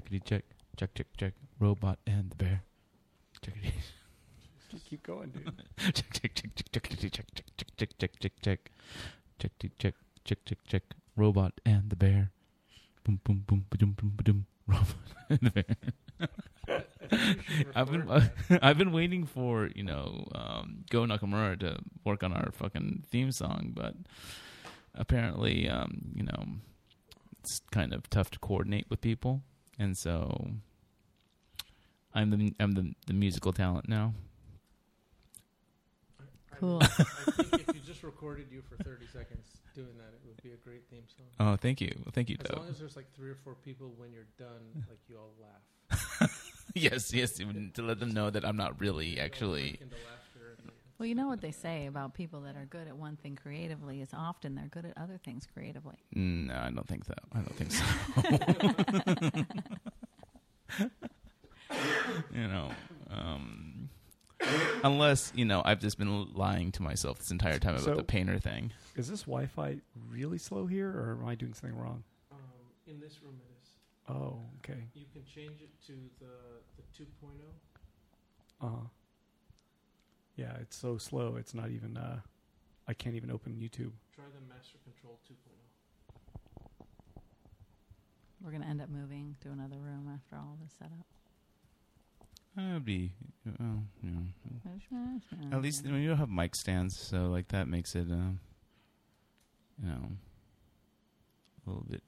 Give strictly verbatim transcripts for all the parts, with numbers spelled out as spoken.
Checkity check. Check check check. Robot and the bear. Checkity. Keep going, dude. Check check check check check check check check check check. Check check check check check. Robot and the bear. Boom boom boom boom boom boom. Robot and the bear. I've been uh, I've been waiting for, you know, um, Go Nakamura to work on our fucking theme song, but apparently, um, you know, it's kind of tough to coordinate with people, and so I'm the I'm the, the musical talent now. Cool. I think if you just recorded you for thirty seconds doing that, it would be a great theme song. Oh, thank you. Well, thank you, Doug. As long as there's like three or four people when you're done, like you all laugh. Yes, yes, to let them know that I'm not really actually. Well, you know what they say about people that are good at one thing creatively is often they're good at other things creatively. No, I don't think so. I don't think so. You know, um, unless, you know, I've just been lying to myself this entire time about so the painter thing. Is this Wi-Fi really slow here, or am I doing something wrong? Um, in this room it is. Oh, okay. You can change it to the, the two point oh. Uh-huh. Yeah, it's so slow. It's not even. Uh, I can't even open YouTube. Try the Master Control two point oh. We're gonna end up moving to another room after all this setup. That'd be. Uh, you know. At least you, know, you don't have mic stands, so like that makes it. Uh, you know. A little bit.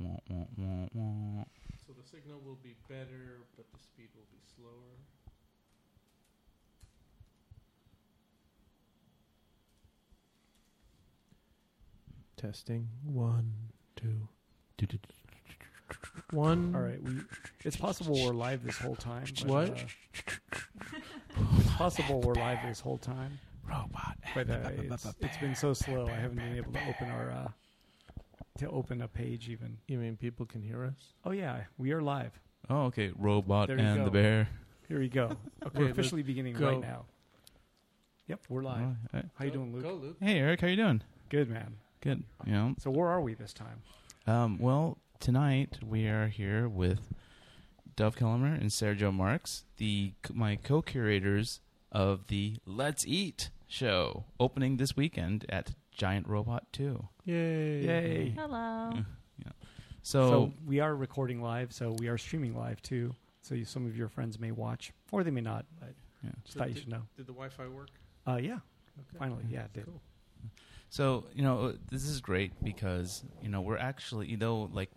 Wah, wah, wah, wah. So the signal will be better, but the speed will be slower. Testing one, two, one. All right, we. It's possible we're live this whole time. But, what? Uh, it's possible we're live this whole time. Robot. But uh, it's, it's been so slow. I haven't been able to open our uh, to open a page even. You mean people can hear us? Oh yeah, we are live. Oh okay, robot and go. The bear. Here we go. Okay, we're officially Luke, beginning go. Right now. Yep, we're live. Right. How go, you doing, Luke? Go, Luke? Hey Eric, how you doing? Good man. Good. You know. So where are we this time? Um, well, tonight we are here with Dove Kellemer and Sarah Jo Marks, the my co-curators of the Let's Eat show, opening this weekend at Giant Robot two. Yay! Yay! Hello. Yeah. Yeah. So, so we are recording live, so we are streaming live too. So you, some of your friends may watch, or they may not. But yeah. Just so thought did, you should know. Did the Wi-Fi work? Uh, yeah. Okay. Finally, yeah, it did. Cool. So, you know, this is great because, you know, we're actually, you know, like,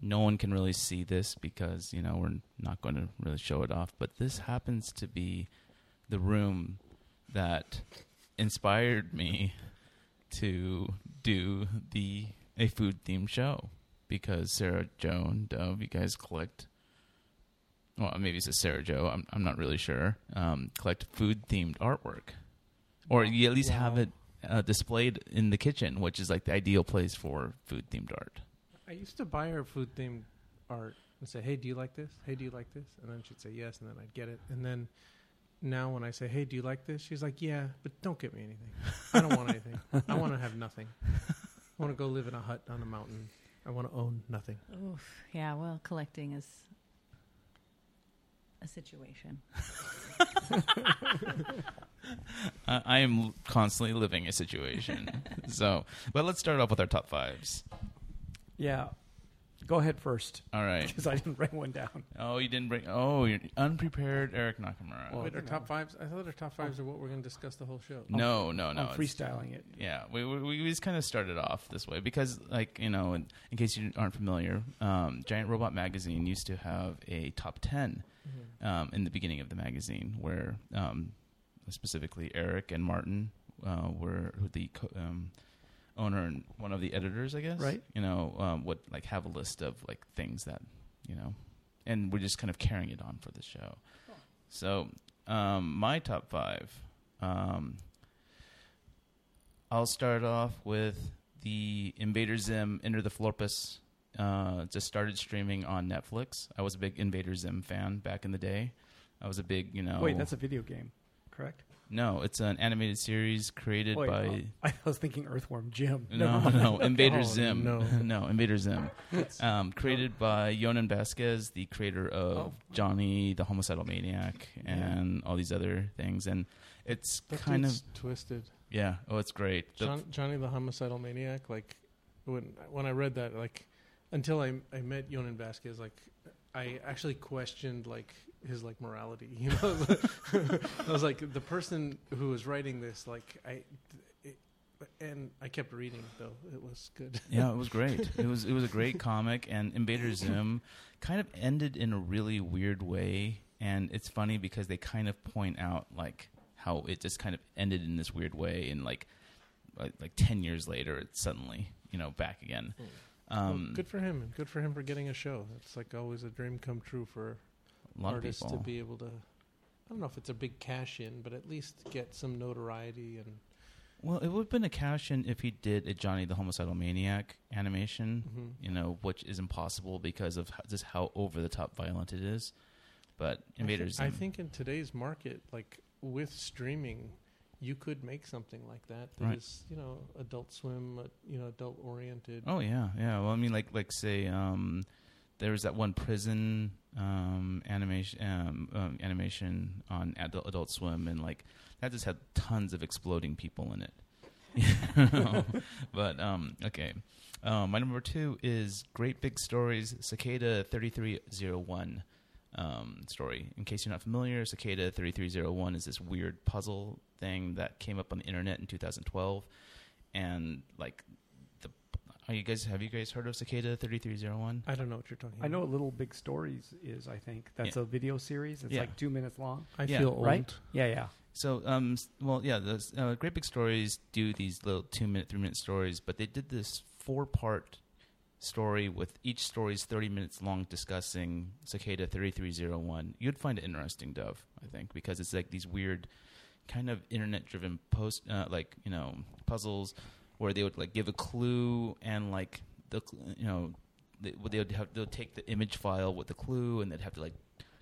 no one can really see this because, you know, we're not going to really show it off. But this happens to be the room that inspired me to do the a food-themed show because Sarah Jo and Dove, you guys collect, well, maybe it's a Sarah Jo, I'm, I'm not really sure, um, collect food-themed artwork. Or you at least wow. have it. Uh, displayed in the kitchen, which is like the ideal place for food-themed art. I used to buy her food-themed art and say, hey, do you like this? Hey, do you like this? And then she'd say yes, and then I'd get it. And then now when I say, hey, do you like this? She's like, yeah, but don't get me anything. I don't want anything. I want to have nothing. I want to go live in a hut on a mountain. I want to own nothing. Oof. Yeah, well, collecting is a situation. uh, I am l- constantly living a situation. So, but let's start off with our top fives. Yeah. Go ahead first. All right. Because I didn't write one down. Oh, you didn't bring... Oh, you're unprepared Eric Nakamura. Well, wait, our know. top fives? I thought our top fives oh. are what we're going to discuss the whole show. No, I'm, no, no. I'm freestyling it. Yeah. We, we we just kind of started off this way because, like, you know, in, in case you aren't familiar, um, Giant Robot Magazine used to have a top ten mm-hmm. um, in the beginning of the magazine where... Um, specifically Eric and Martin uh, were the co- um, owner and one of the editors, I guess. Right. You know, um, would like have a list of like things that, you know, and we're just kind of carrying it on for the show. Cool. So um, my top five, um, I'll start off with the Invader Zim, Enter the Florpus, uh, just started streaming on Netflix. I was a big Invader Zim fan back in the day. I was a big, you know. Wait, that's a video game. Correct? No, it's an animated series created Wait, by... Oh, I was thinking Earthworm Jim. No, no, no. Invader oh, Zim. No. no, Invader Zim. Um, created by Jhonen Vasquez, the creator of oh. Johnny the Homicidal Maniac and yeah. all these other things. And it's that kind of... twisted. Yeah. Oh, it's great. The John, f- Johnny the Homicidal Maniac, like, when when I read that, like, until I, I met Jhonen Vasquez, like, I actually questioned, like... his like morality, you know. I was like, the person who was writing this, like I, it, and I kept reading though. It was good. Yeah, it was great. It was it was a great comic, and Invader Zim kind of ended in a really weird way. And it's funny because they kind of point out like how it just kind of ended in this weird way, and like like, like ten years later, it's suddenly you know back again. Um, well, good for him, and good for him for getting a show. It's like always a dream come true for. A lot artists of people. To be able to, I don't know if it's a big cash in, but at least get some notoriety and. Well, it would have been a cash in if he did a Johnny the Homicidal Maniac animation, mm-hmm. you know, which is impossible because of how, just how over the top violent it is. But Invaders, I, th- I think in today's market, like with streaming, you could make something like that that right. is, you know, Adult Swim, uh, you know, adult oriented. Oh yeah, yeah. Well, I mean, like like say. Um, There was that one prison um, animation um, um, animation on adult, Adult Swim, and like that just had tons of exploding people in it. But um, okay, um, my number two is Great Big Stories, Cicada thirty-three oh one um, story. In case you're not familiar, Cicada thirty-three oh one is this weird puzzle thing that came up on the internet in two thousand twelve, and like. Are you guys, have you guys heard of Cicada thirty-three oh one? I don't know what you're talking about. I know what Little Big Stories is, I think. That's yeah. a video series. It's yeah. like two minutes long. I yeah. feel old. Right? Yeah, yeah. So, um, well, yeah, those, uh, Great Big Stories do these little two-minute, three-minute stories, but they did this four-part story with each story's thirty minutes long discussing Cicada thirty-three oh one. You'd find it interesting, Dove, I think, because it's like these weird kind of internet-driven post, uh, like, you know, puzzles, where they would like give a clue and like the you know they, they would have they'll take the image file with the clue and they'd have to like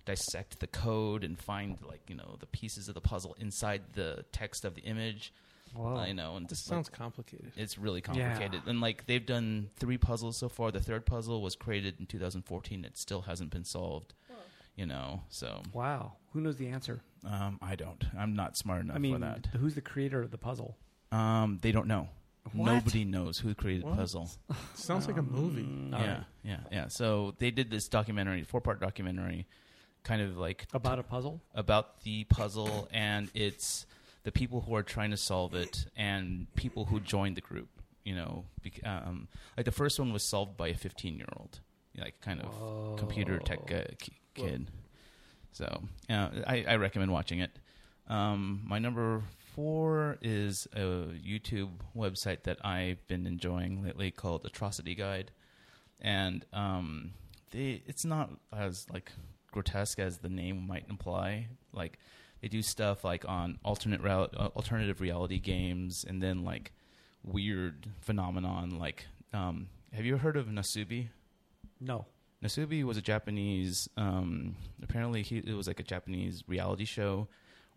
dissect the code and find like you know the pieces of the puzzle inside the text of the image. Wow, uh, you know, and this sounds like, complicated. It's really complicated, yeah. And like they've done three puzzles so far. The third puzzle was created in two thousand fourteen. It still hasn't been solved. Wow. You know, so wow, who knows the answer? Um, I don't. I'm not smart enough I mean, for that. Who's the creator of the puzzle? Um, they don't know. What? Nobody knows who created the puzzle. Sounds um, like a movie. No. Yeah, yeah, yeah. So they did this documentary, four-part documentary, kind of like... About t- a puzzle? About the puzzle, and it's the people who are trying to solve it and people who joined the group, you know. Bec- um, like, the first one was solved by a fifteen-year-old, like, kind of Whoa. computer tech guy, k- kid. Whoa. So uh, I, I recommend watching it. Um, my number... Four is a YouTube website that I've been enjoying lately called Atrocity Guide, and um, they it's not as like grotesque as the name might imply. Like they do stuff like on alternate rea- alternative reality games, and then like weird phenomenon. Like, um, have you heard of Nasubi? No. Nasubi was a Japanese. Um, apparently, he, it was like a Japanese reality show.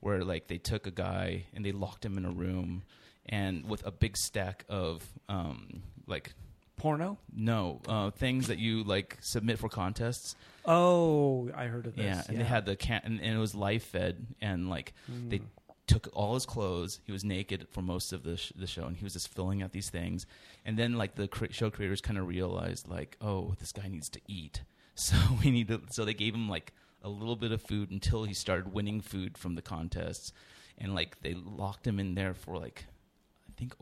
Where like they took a guy and they locked him in a room, and with a big stack of um, like porno, no uh, things that you like submit for contests. Oh, I heard of this. Yeah, and yeah. they had the can, and, and it was live fed, and like mm. they took all his clothes. He was naked for most of the sh- the show, and he was just filling out these things. And then like the cre- show creators kind of realized like, oh, this guy needs to eat, so we need to. So they gave him like. a little bit of food until he started winning food from the contests, and like they locked him in there for like I think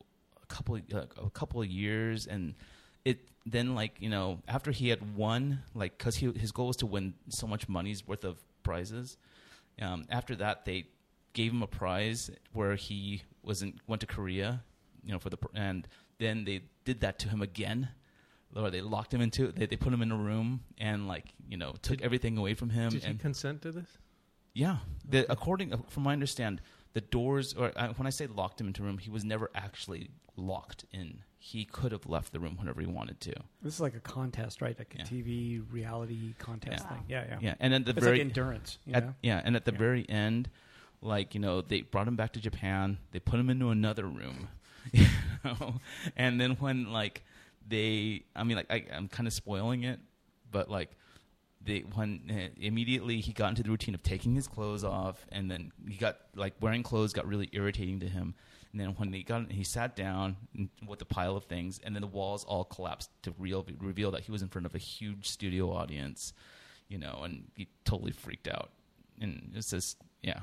a couple of, like, a couple of years, and it then like you know after he had won like because he his goal was to win so much money's worth of prizes. Um, after that, they gave him a prize where he wasn't went to Korea, you know, for the pr- and then they did that to him again. Or they locked him into it. They, they put him in a room and like you know took did, everything away from him. Did and he consent to this? Yeah, okay. the, according uh, from my understand, the doors. Or uh, when I say locked him into a room, he was never actually locked in. He could have left the room whenever he wanted to. This is like a contest, right? Like a yeah. T V reality contest yeah. thing. Yeah, yeah, yeah. And at the it's very like endurance. You at, know? Yeah, and at the yeah. very end, like, you know, they brought him back to Japan. They put him into another room, you know? And then when, like, they, I mean, like, I, I'm kind of spoiling it, but, like, they, when uh, immediately he got into the routine of taking his clothes off, and then he got, like, wearing clothes got really irritating to him. And then when they got, he sat down with a pile of things, and then the walls all collapsed to real, reveal that he was in front of a huge studio audience, you know, and he totally freaked out. And it's just, yeah,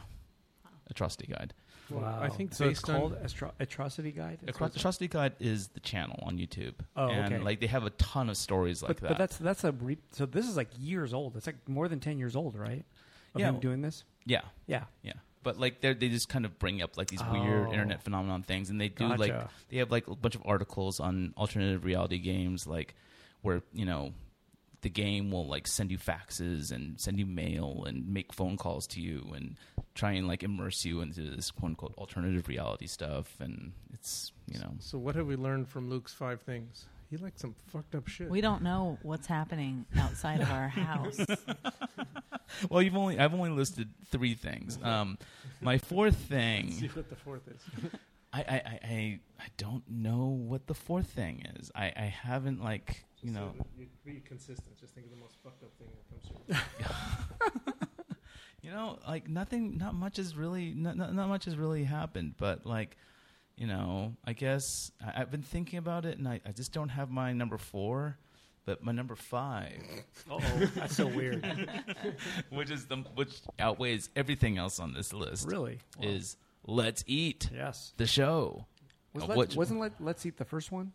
Atrocity Guide. Wow. I think so. It's called Astro- Atrocity Guide? Atro- Atrocity Guide is the channel on YouTube. Oh, and, okay. Like, they have a ton of stories but, like that. But that's that's a re- so this is like years old. It's like more than ten years old, right? Of yeah. him doing this? Yeah. Yeah. Yeah. But, like, they they just kind of bring up, like, these oh. weird internet phenomenon things. And they do, gotcha. like, they have, like, a bunch of articles on alternative reality games, like, where, you know, the game will, like, send you faxes and send you mail and make phone calls to you and try and, like, immerse you into this, quote-unquote, alternative reality stuff. And it's, you know. So what have we learned from Luke's five things? He likes some fucked up shit. We don't know what's happening outside of our house. Well, you've only I've only listed three things. Um, my fourth thing. Let's see what the fourth is. I, I, I, I don't know what the fourth thing is. I, I haven't like you so know. You be consistent. Just think of the most fucked up thing that comes to you. You know, like nothing. Not much is really. Not, not, not much has really happened. But like. You know, I guess I, I've been thinking about it, and I, I just don't have my number four, but my number five. Uh-oh, that's so weird. Which is the which outweighs everything else on this list. Really? Wow. Is Let's Eat. Yes. The show. Was uh, Let's, which, wasn't Let, Let's Eat the first one?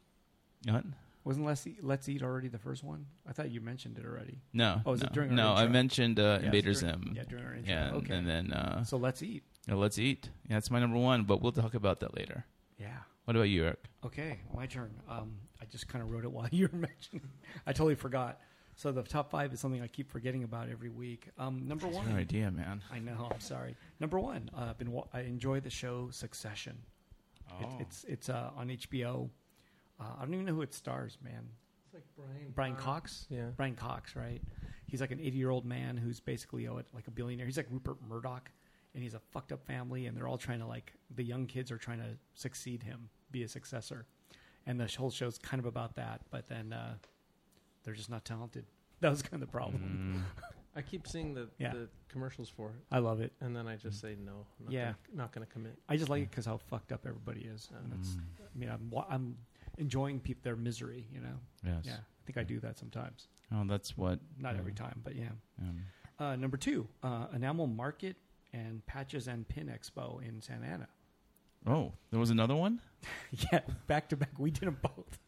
What? Wasn't Let's Eat, Let's Eat already the first one? I thought you mentioned it already. No. Oh, is no, it during our No, intro? I mentioned uh, yeah, Invader Zim. Yeah, during our intro. Yeah, and, okay. And then, uh, so Let's Eat. Yeah, Let's Eat. Yeah, that's my number one, but we'll talk about that later. Yeah. What about you, Eric? Okay, my turn. Um, I just kind of wrote it while you were mentioning. I totally forgot. So the top five is something I keep forgetting about every week. Um, number one. That's your idea, man. I know. I'm sorry. Number one. Uh, I've been. Wa- I enjoy the show Succession. Oh. It, it's it's uh, on H B O. Uh, I don't even know who it stars, man. It's like Brian. Brian Cox. Yeah. Brian Cox, right? He's like an eighty-year-old man who's basically oh, like a billionaire. He's like Rupert Murdoch. And he's a fucked up family, and they're all trying to, like, the young kids are trying to succeed him, be a successor. And the whole show's kind of about that, but then uh, they're just not talented. That was kind of the problem. Mm. I keep seeing the, yeah. the commercials for it. I love it. And then I just mm. say, no, I'm not yeah. going to commit. I just like it because how fucked up everybody is. And mm. it's, I mean, I'm, wa- I'm enjoying pe- their misery, you know? Yes. Yeah. I think I do that sometimes. Oh, that's what? Not yeah. every time, but yeah. Um. Uh, number two, uh, Enamel Market. And Patches and Pin Expo in Santa Ana. Oh, there was another one? Yeah, back to back. We did them both.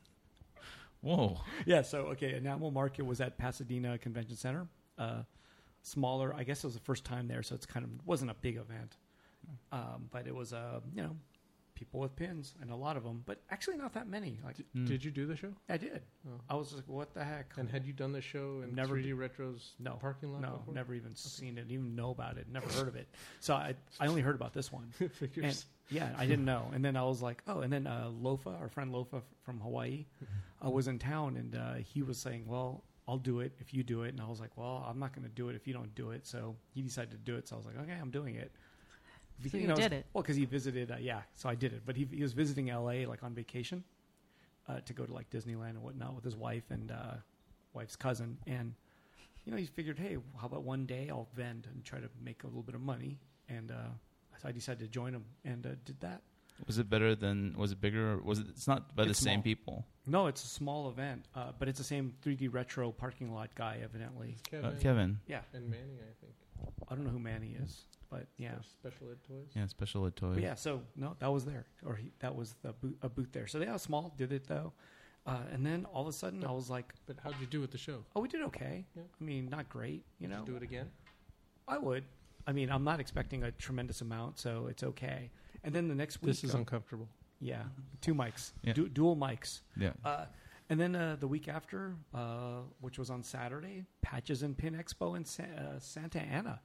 Whoa. Yeah, so, okay, Enamel Market was at Pasadena Convention Center. Uh, smaller, I guess it was the first time there, so it's kind of wasn't a big event. Um, but it was, uh, you know, people with pins and a lot of them, but actually not that many. Like, D- mm. Did you do the show? I did. Oh. I was like, what the heck? And had you done the show in never three D d- Retro's no, parking lot? No, before? Never even okay. seen it, even know about it, never heard of it. So I I only heard about this one. Figures. And yeah, I didn't know. And then I was like, oh, and then uh, Lofa, our friend Lofa from Hawaii, uh, was in town, and uh, he was saying, well, I'll do it if you do it. And I was like, well, I'm not going to do it if you don't do it. So he decided to do it, so I was like, okay, I'm doing it. Because, so you, you know, did was, it. Well, because he visited, uh, yeah, so I did it. But he, he was visiting L A, like, on vacation uh, to go to, like, Disneyland and whatnot with his wife and uh, wife's cousin. And, you know, he figured, hey, how about one day I'll vend and try to make a little bit of money. And uh, so I decided to join him and uh, did that. Was it better than, was it bigger? Or was it? It's not by it's the small. Same people. No, it's a small event, uh, but it's the same three D Retro parking lot guy, evidently. Kevin. Uh, Kevin. Yeah. And Manny, I think. I don't know who Manny is. But yeah, special ed toys. Yeah, special ed toys. But yeah, so no, that was there, or he, that was the boot, a boot there. So they all small did it though, uh, and then all of a sudden but, I was like, "But how'd you do with the show?" Oh, we did okay. Yeah. I mean, not great, you know. Would you do it again? I would. I mean, I'm not expecting a tremendous amount, so it's okay. And then the next week, this is uh, uncomfortable. Yeah, two mics, yeah. Du- dual mics. Yeah. Uh, and then uh, the week after, uh, which was on Saturday, Patches and Pin Expo in Sa- uh, Santa Ana.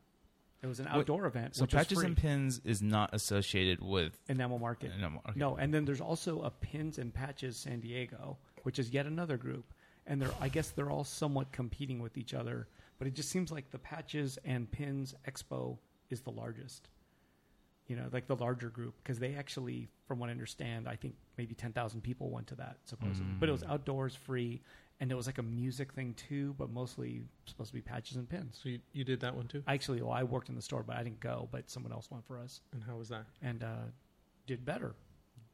It was an outdoor Wait, event. So which Patches was free. And Pins is not associated with Enamel Market. Enamel, okay. No, and then there's also a Pins and Patches San Diego, which is yet another group. And they're I guess they're all somewhat competing with each other, but it just seems like the Patches and Pins Expo is the largest. you know, like the larger group, because they actually, from what I understand, I think maybe ten thousand people went to that, supposedly. Mm. But it was outdoors, free, and it was like a music thing too, but mostly supposed to be patches and pins. So you, you did that one too? I actually, well, I worked in the store, but I didn't go, but someone else went for us. And how was that? And uh, did better.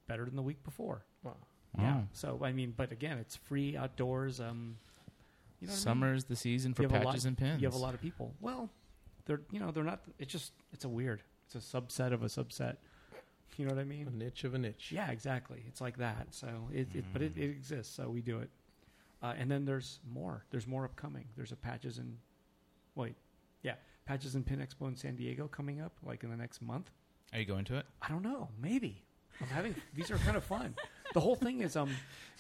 Better than the week before. Wow. Yeah. Wow. So, I mean, but again, it's free, outdoors. Um, you know Summer's I mean? the season for patches lot, and pins. You have a lot of people. Well, they're, you know, they're not, it's just, it's a weird, it's a subset of a subset. You know what I mean? A niche of a niche. Yeah, exactly. It's like that. So, it, mm. it but it, it exists, so we do it. Uh, and then there's more. There's more upcoming. There's a Patches and, wait, yeah, Patches and Pin Expo in San Diego coming up, like in the next month. Are you going to it? I don't know. Maybe. I'm having, these are kind of fun. The whole thing is, um,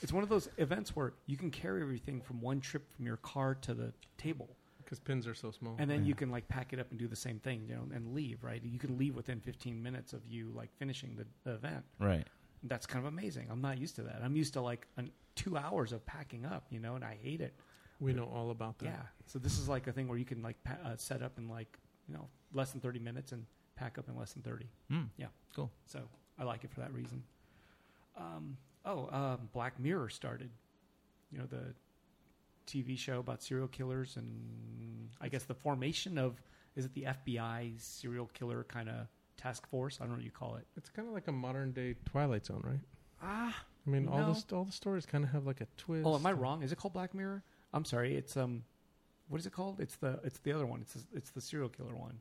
it's one of those events where you can carry everything from one trip from your car to the table. Because pins are so small. And then yeah. you can like pack it up and do the same thing, you know, and leave, right? You can leave within fifteen minutes of you like finishing the, the event. Right. That's kind of amazing. I'm not used to that. I'm used to like an, two hours of packing up, you know, and I hate it. We but, know all about that. Yeah. So this is like a thing where you can like pa- uh, set up in like, you know, less than thirty minutes and pack up in less than thirty. Mm. Yeah. Cool. So I like it for that reason. Um, oh, um, Black Mirror started, you know, the T V show about serial killers and I guess the formation of, is it the F B I serial killer kind of task force? I don't know what you call it. It's kind of like a modern day Twilight Zone, right? Ah, I mean, no. all the all the stories kind of have like a twist. Oh, am I wrong? Is it called Black Mirror? I'm sorry. It's um, what is it called? It's the it's the other one. It's a, it's the serial killer one.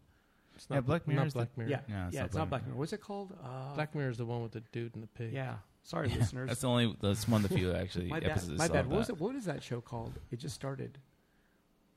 It's not yeah, Black Mirror. Not Black the, Mirror. Yeah, no, it's yeah, not it's Black not Black Mirror. Mirror. What's it called? Uh, Black Mirror is the one with the dude and the pig. Yeah. Sorry, yeah, listeners. That's the only. That's one of the few actually my episodes. Bad, my bad. What, was it, what is that show called? It just started.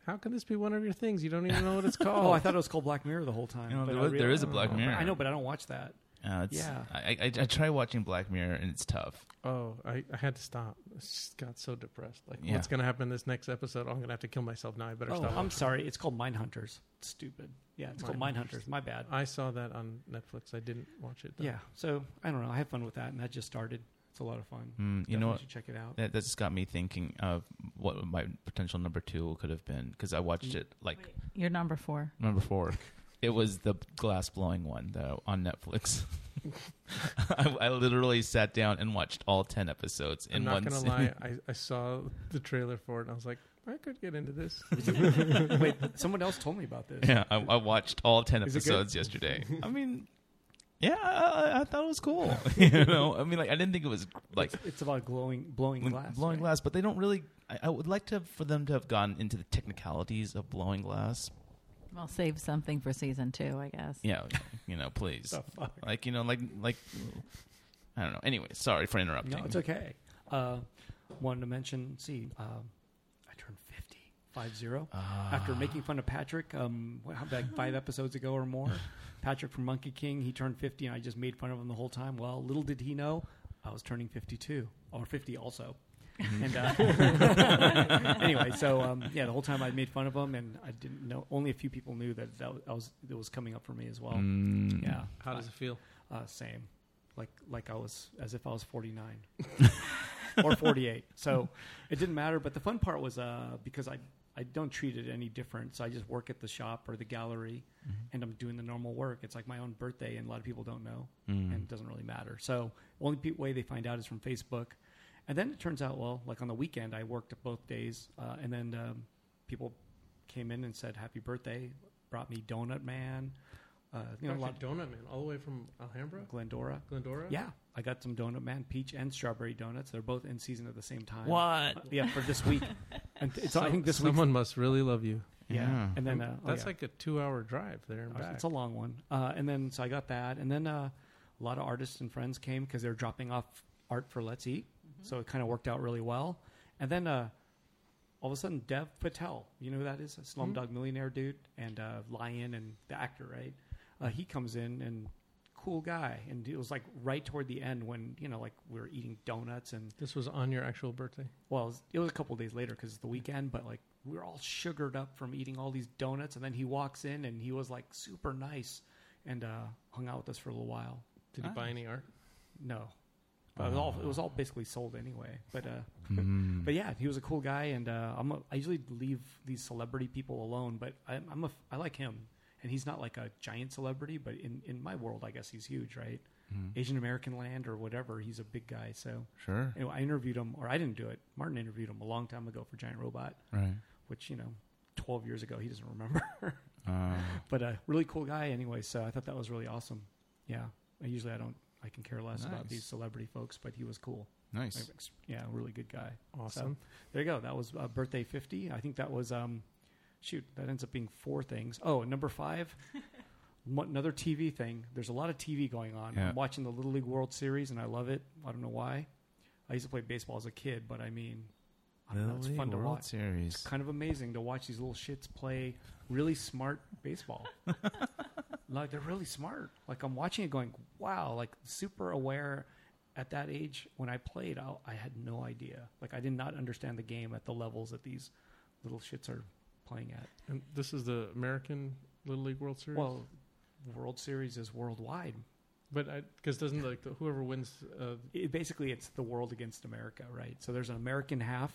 How can this be one of your things? You don't even know what it's called. Oh, I thought it was called Black Mirror the whole time. You know, there, was, really, there is a Black Mirror. I know, but I don't watch that. Uh, it's, yeah, I, I I try watching Black Mirror and it's tough. Oh, I, I had to stop. I just got so depressed. Like, yeah. what's going to happen this next episode? Oh, I'm going to have to kill myself now. I better oh, stop. I'm sorry. It's called Mindhunters. Stupid. Yeah, it's Mind called Mindhunters. My bad. I saw that on Netflix. I didn't watch it though. Yeah, so I don't know. I had fun with that, and that just started. It's a lot of fun. Mm, you know what? You should check it out. That, that just got me thinking of what my potential number two could have been because I watched it like. Wait, you're number four. Number four. It was the glass blowing one though on Netflix. I, I literally sat down and watched all ten episodes in one. I'm not gonna lie, I, I saw the trailer for it and I was like, I could get into this. Wait, someone else told me about this. Yeah, I, I watched all ten Is episodes yesterday. I mean, yeah, I, I thought it was cool. You know, I mean, like I didn't think it was like it's, it's about glowing, blowing glass, blowing right? glass. But they don't really. I, I would like to have, for them to have gone into the technicalities of blowing glass. I'll save something for season two, I guess. Yeah, you know, please. The fuck? Like, you know, like, like, I don't know. Anyway, sorry for interrupting. No, it's okay. Uh, wanted to mention, see, uh, I turned fifty, five zero. Uh. After making fun of Patrick, um, like five episodes ago or more, Patrick from Monkey King, he turned fifty, and I just made fun of him the whole time. Well, little did he know, I was turning fifty-two, or fifty also. and uh, anyway, so um, yeah, the whole time I made fun of him, and I didn't know. Only a few people knew that that was it was coming up for me as well. Mm. Yeah. How does uh, it feel? Uh, same, like like I was as if I was forty-nine or forty-eight. So it didn't matter. But the fun part was uh, because I I don't treat it any different. So I just work at the shop or the gallery, mm-hmm. and I'm doing the normal work. It's like my own birthday, and a lot of people don't know, mm. and it doesn't really matter. So the only pe- way they find out is from Facebook. And then it turns out, well, like on the weekend, I worked both days, uh, and then um, people came in and said happy birthday, brought me Donut Man. Uh, you know, a lot Donut Man, all the way from Alhambra? Glendora. Glendora? Yeah. I got some Donut Man, peach and strawberry donuts. They're both in season at the same time. What? Uh, yeah, for this week. And it's, so, I think this someone must really love you. Yeah. yeah. And then uh, That's oh, yeah. like a two-hour drive there and uh, back. It's a long one. Uh, and then, so I got that. And then uh, a lot of artists and friends came because they were dropping off art for Let's Eat. So it kind of worked out really well. And then uh, all of a sudden, Dev Patel, you know who that is? A Slumdog mm-hmm. Millionaire dude and uh, Lion and the actor, right? Uh, he comes in and cool guy. And it was like right toward the end when, you know, like we were eating donuts. And this was on your actual birthday? Well, it was, it was a couple of days later because it's the weekend. But like we were all sugared up from eating all these donuts. And then he walks in and he was like super nice and uh, hung out with us for a little while. Did nice. He buy any art? No. It was, all, it was all basically sold anyway, but uh, mm. but yeah, he was a cool guy, and uh, I'm a, I usually leave these celebrity people alone, but I'm, I'm a, I like him, and he's not like a giant celebrity, but in, in my world, I guess he's huge, right? Mm. Asian American land or whatever, he's a big guy. So sure. Anyway, I interviewed him, or I didn't do it. Martin interviewed him a long time ago for Giant Robot, right? Which, you know, twelve years ago, he doesn't remember. uh. But a really cool guy anyway, so I thought that was really awesome. Yeah. Usually I don't, I can care less nice. about these celebrity folks, but he was cool. Nice. Yeah, really good guy. Awesome. So, there you go. That was uh, birthday fifty. I think that was, um, shoot, that ends up being four things. Oh, and number five, another T V thing. There's a lot of T V going on. Yeah. I'm watching the Little League World Series, and I love it. I don't know why. I used to play baseball as a kid, but I mean, I don't know, it's fun to watch. Series. It's kind of amazing to watch these little shits play really smart baseball. Like, they're really smart. Like, I'm watching it going, wow, like, super aware. At that age, when I played, I, I had no idea. Like, I did not understand the game at the levels that these little shits are playing at. And this is the American Little League World Series? Well, World Series is worldwide. But I, because doesn't, like, the, whoever wins... Uh, it, basically, it's the world against America, right? So there's an American half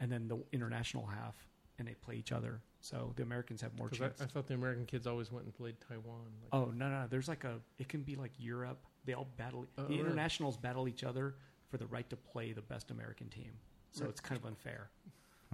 and then the international half, and they play each other. So the Americans have more chance. I, I thought the American kids always went and played Taiwan. Like oh, that. no, no. There's like a... It can be like Europe. They all battle. Uh, the internationals right. battle each other for the right to play the best American team. So right. it's kind of unfair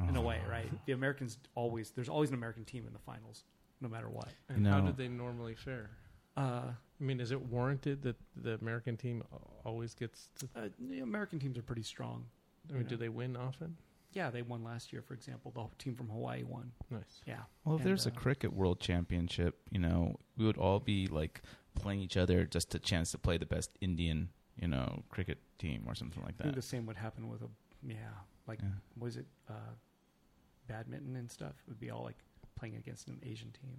oh. in a way, right? The Americans always... There's always an American team in the finals, no matter what. And no. how did they normally fare? Uh, I mean, is it warranted that the American team always gets... To uh, the American teams are pretty strong. I mean, know? do they win often? Yeah, they won last year, for example. The team from Hawaii won. Nice. Yeah. Well, if and there's uh, a cricket world championship, you know, we would all be like... playing each other just a chance to play the best Indian, you know, cricket team or something like that. I think the same would happen with a, yeah, like, yeah. was it uh, badminton and stuff? It would be all, like, playing against an Asian team.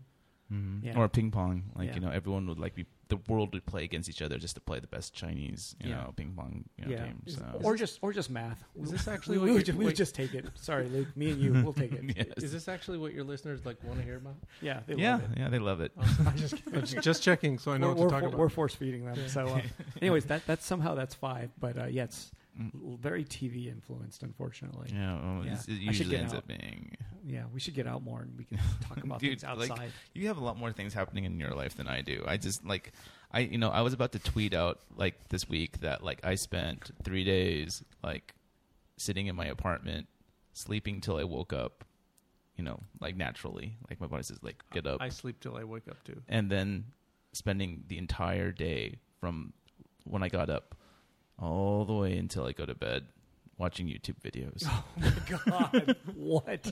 Mm-hmm. Yeah. Or ping pong. Like, yeah. you know, everyone would, like, be, the world would play against each other just to play the best Chinese, you yeah. know, ping pong you know, yeah. game. So. Or just or just math. Is this actually we would just, we just take it. Sorry, Luke. Me and you, we'll take it. Yes. Is this actually what your listeners, like, want to hear about? Yeah, they yeah, love it. Yeah, they love it. Awesome. I'm just, kidding. just, just checking so I know we're, what to talk for, about. We're force-feeding them. Yeah. So, uh, anyways, that that's somehow that's five. But, uh, yeah, it's mm. very T V influenced, unfortunately. Yeah, well, yeah. it usually ends out. up being... Yeah, we should get out more and we can talk about Dude, things outside. Like, you have a lot more things happening in your life than I do. I just like, I you know, I was about to tweet out like this week that like I spent three days like sitting in my apartment, sleeping till I woke up. You know, like naturally, like my body says, like get up. I sleep till I wake up too. And then spending the entire day from when I got up all the way until I go to bed. Watching YouTube videos. Oh my God! What?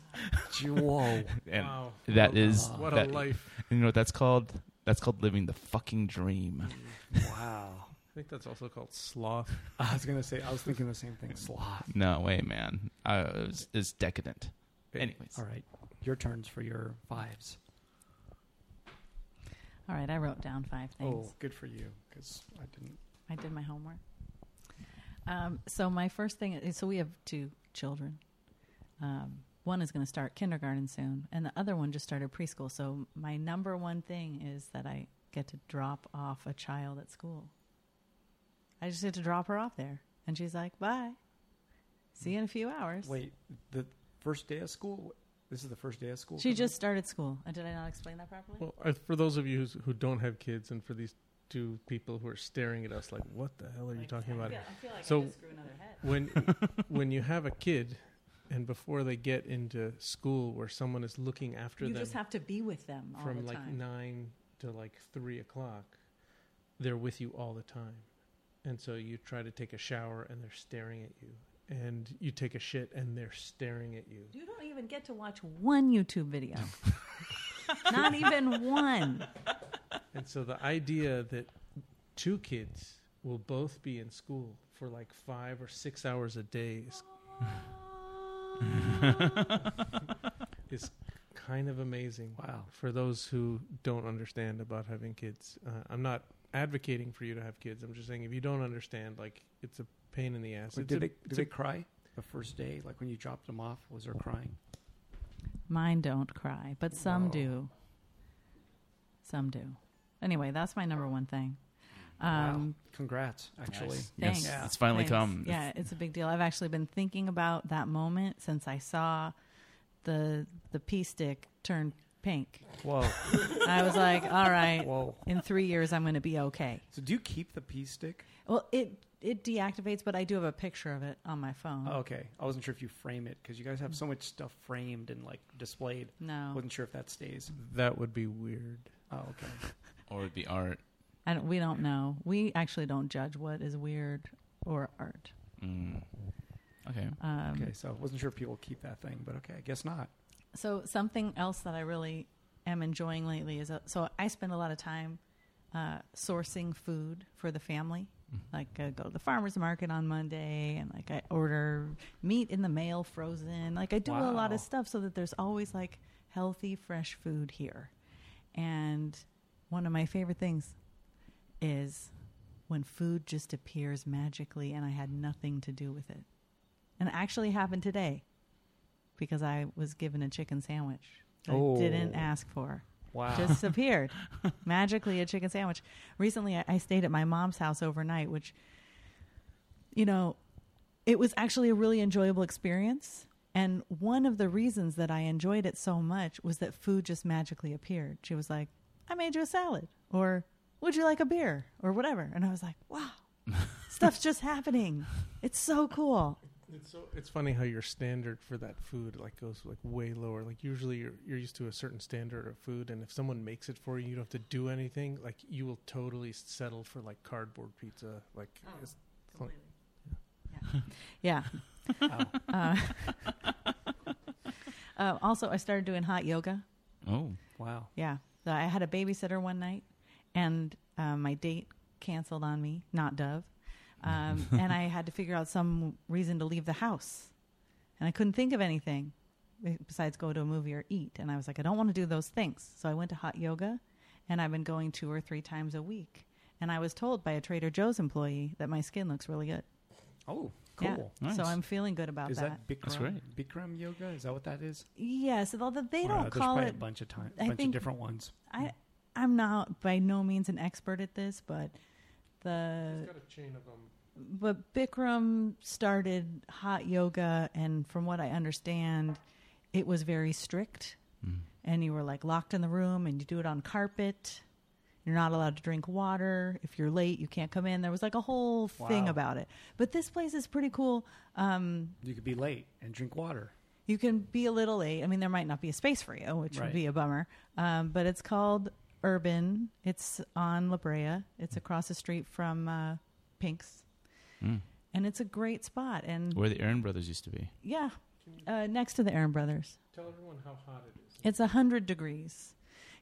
Whoa! And wow! That oh, is what that, a life. You know what that's called? That's called living the fucking dream. Wow! I think that's also called sloth. I was gonna say. I was thinking the same thing. Sloth. No way, man. I was it's decadent. Anyways. All right, your turns for your fives. All right, I wrote down five things. Oh, good for you, because I didn't. I did my homework. Um, so my first thing is, so we have two children. Um, one is going to start kindergarten soon, and the other one just started preschool. So my number one thing is that I get to drop off a child at school. I just get to drop her off there, and she's like, bye. See you in a few hours. Wait, the first day of school? This is the first day of school? She just started school. Uh, did I not explain that properly? Well, uh, for those of you who's, who don't have kids and for these to people who are staring at us like, what the hell are you talking about? I feel, I feel like so I just grew another head. When, when you have a kid and before they get into school where someone is looking after you them. You just have to be with them all the time. From like nine to like three o'clock, they're with you all the time. And so you try to take a shower and they're staring at you. And you take a shit and they're staring at you. You don't even get to watch one YouTube video. Not even one. And so the idea that two kids will both be in school for like five or six hours a day is, is kind of amazing. Wow. For those who don't understand about having kids. Uh, I'm not advocating for you to have kids. I'm just saying if you don't understand, like it's a pain in the ass. Did, a, they, did they cry the first day? Like when you dropped them off, was there crying? Mine don't cry, but some Whoa. do. Some do. Anyway, that's my number one thing. Um, wow. Congrats, actually. Yes. Thanks. Yes. Yeah. It's finally Thanks. come. Yeah, it's a big deal. I've actually been thinking about that moment since I saw the the pee stick turn pink. Whoa. I was like, all right, whoa. In three years, I'm going to be okay. So do you keep the pee stick? Well, it it deactivates, but I do have a picture of it on my phone. Oh, okay. I wasn't sure if you frame it, because you guys have so much stuff framed and like displayed. No. I wasn't sure if that stays. That would be weird. Oh, okay. Or it'd be art. I don't, we don't know. We actually don't judge what is weird or art. Mm. Okay. Um, okay, so I wasn't sure if people keep that thing, but okay, I guess not. So something else that I really am enjoying lately is, a, so I spend a lot of time uh, sourcing food for the family. Mm-hmm. Like I go to the farmer's market on Monday, and like I order meat in the mail frozen. Like I do wow. a lot of stuff so that there's always like healthy, fresh food here. And one of my favorite things is when food just appears magically and I had nothing to do with it. And it actually happened today because I was given a chicken sandwich that oh. I didn't ask for. Wow. Just appeared. Magically a chicken sandwich. Recently, I, I stayed at my mom's house overnight, which, you know, it was actually a really enjoyable experience. And one of the reasons that I enjoyed it so much was that food just magically appeared. She was like, I made you a salad, or would you like a beer, or whatever? And I was like, wow, stuff's just happening. It's so cool. It's so it's funny how your standard for that food like goes like way lower. Like usually you're you're used to a certain standard of food, and if someone makes it for you, you don't have to do anything. Like you will totally settle for like cardboard pizza. Like oh, it's completely. Fun. Yeah. Yeah. yeah. Oh. uh, uh, also, I started doing hot yoga. Oh wow. Yeah. So I had a babysitter one night, and uh, my date canceled on me. Not Dove. Um, and I had to figure out some reason to leave the house, and I couldn't think of anything besides go to a movie or eat. And I was like, I don't want to do those things. So I went to hot yoga, and I've been going two or three times a week. And I was told by a Trader Joe's employee that my skin looks really good. Oh, cool. Yeah. Nice. So I'm feeling good about is that. Is that Bikram? That's right. Bikram yoga? Is that what that is? Yes. Although they or don't no, call it a bunch of time, I bunch of different ones. I, I'm not by no means an expert at this, but the got a chain of them. But Bikram started hot yoga, and from what I understand, it was very strict. Mm. And you were like locked in the room, and you do it on carpet. You're not allowed to drink water. If you're late, you can't come in. There was like a whole wow. thing about it. But this place is pretty cool. Um, you could be late and drink water. You can be a little late. I mean, there might not be a space for you, which right. would be a bummer. Um, but it's called Urban. It's on La Brea. It's across the street from uh, Pink's. Mm. And it's a great spot. And where the Aaron Brothers used to be. Yeah, uh, next to the Aaron Brothers. Tell everyone how hot it is. It's one hundred degrees.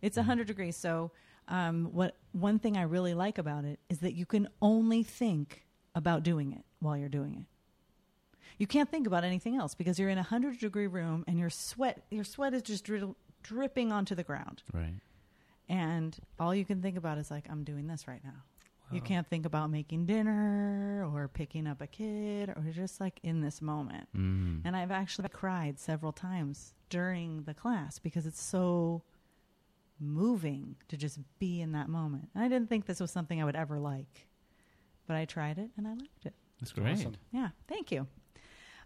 It's mm. one hundred degrees, so... Um, what one thing I really like about it is that you can only think about doing it while you're doing it. You can't think about anything else because you're in a hundred degree room and your sweat, your sweat is just dri- dripping onto the ground. Right. And all you can think about is like, I'm doing this right now. Wow. You can't think about making dinner or picking up a kid or just like in this moment. Mm. And I've actually cried several times during the class because it's so moving to just be in that moment. And I didn't think this was something I would ever like, but I tried it and I liked it. That's great. Awesome. Yeah. Thank you.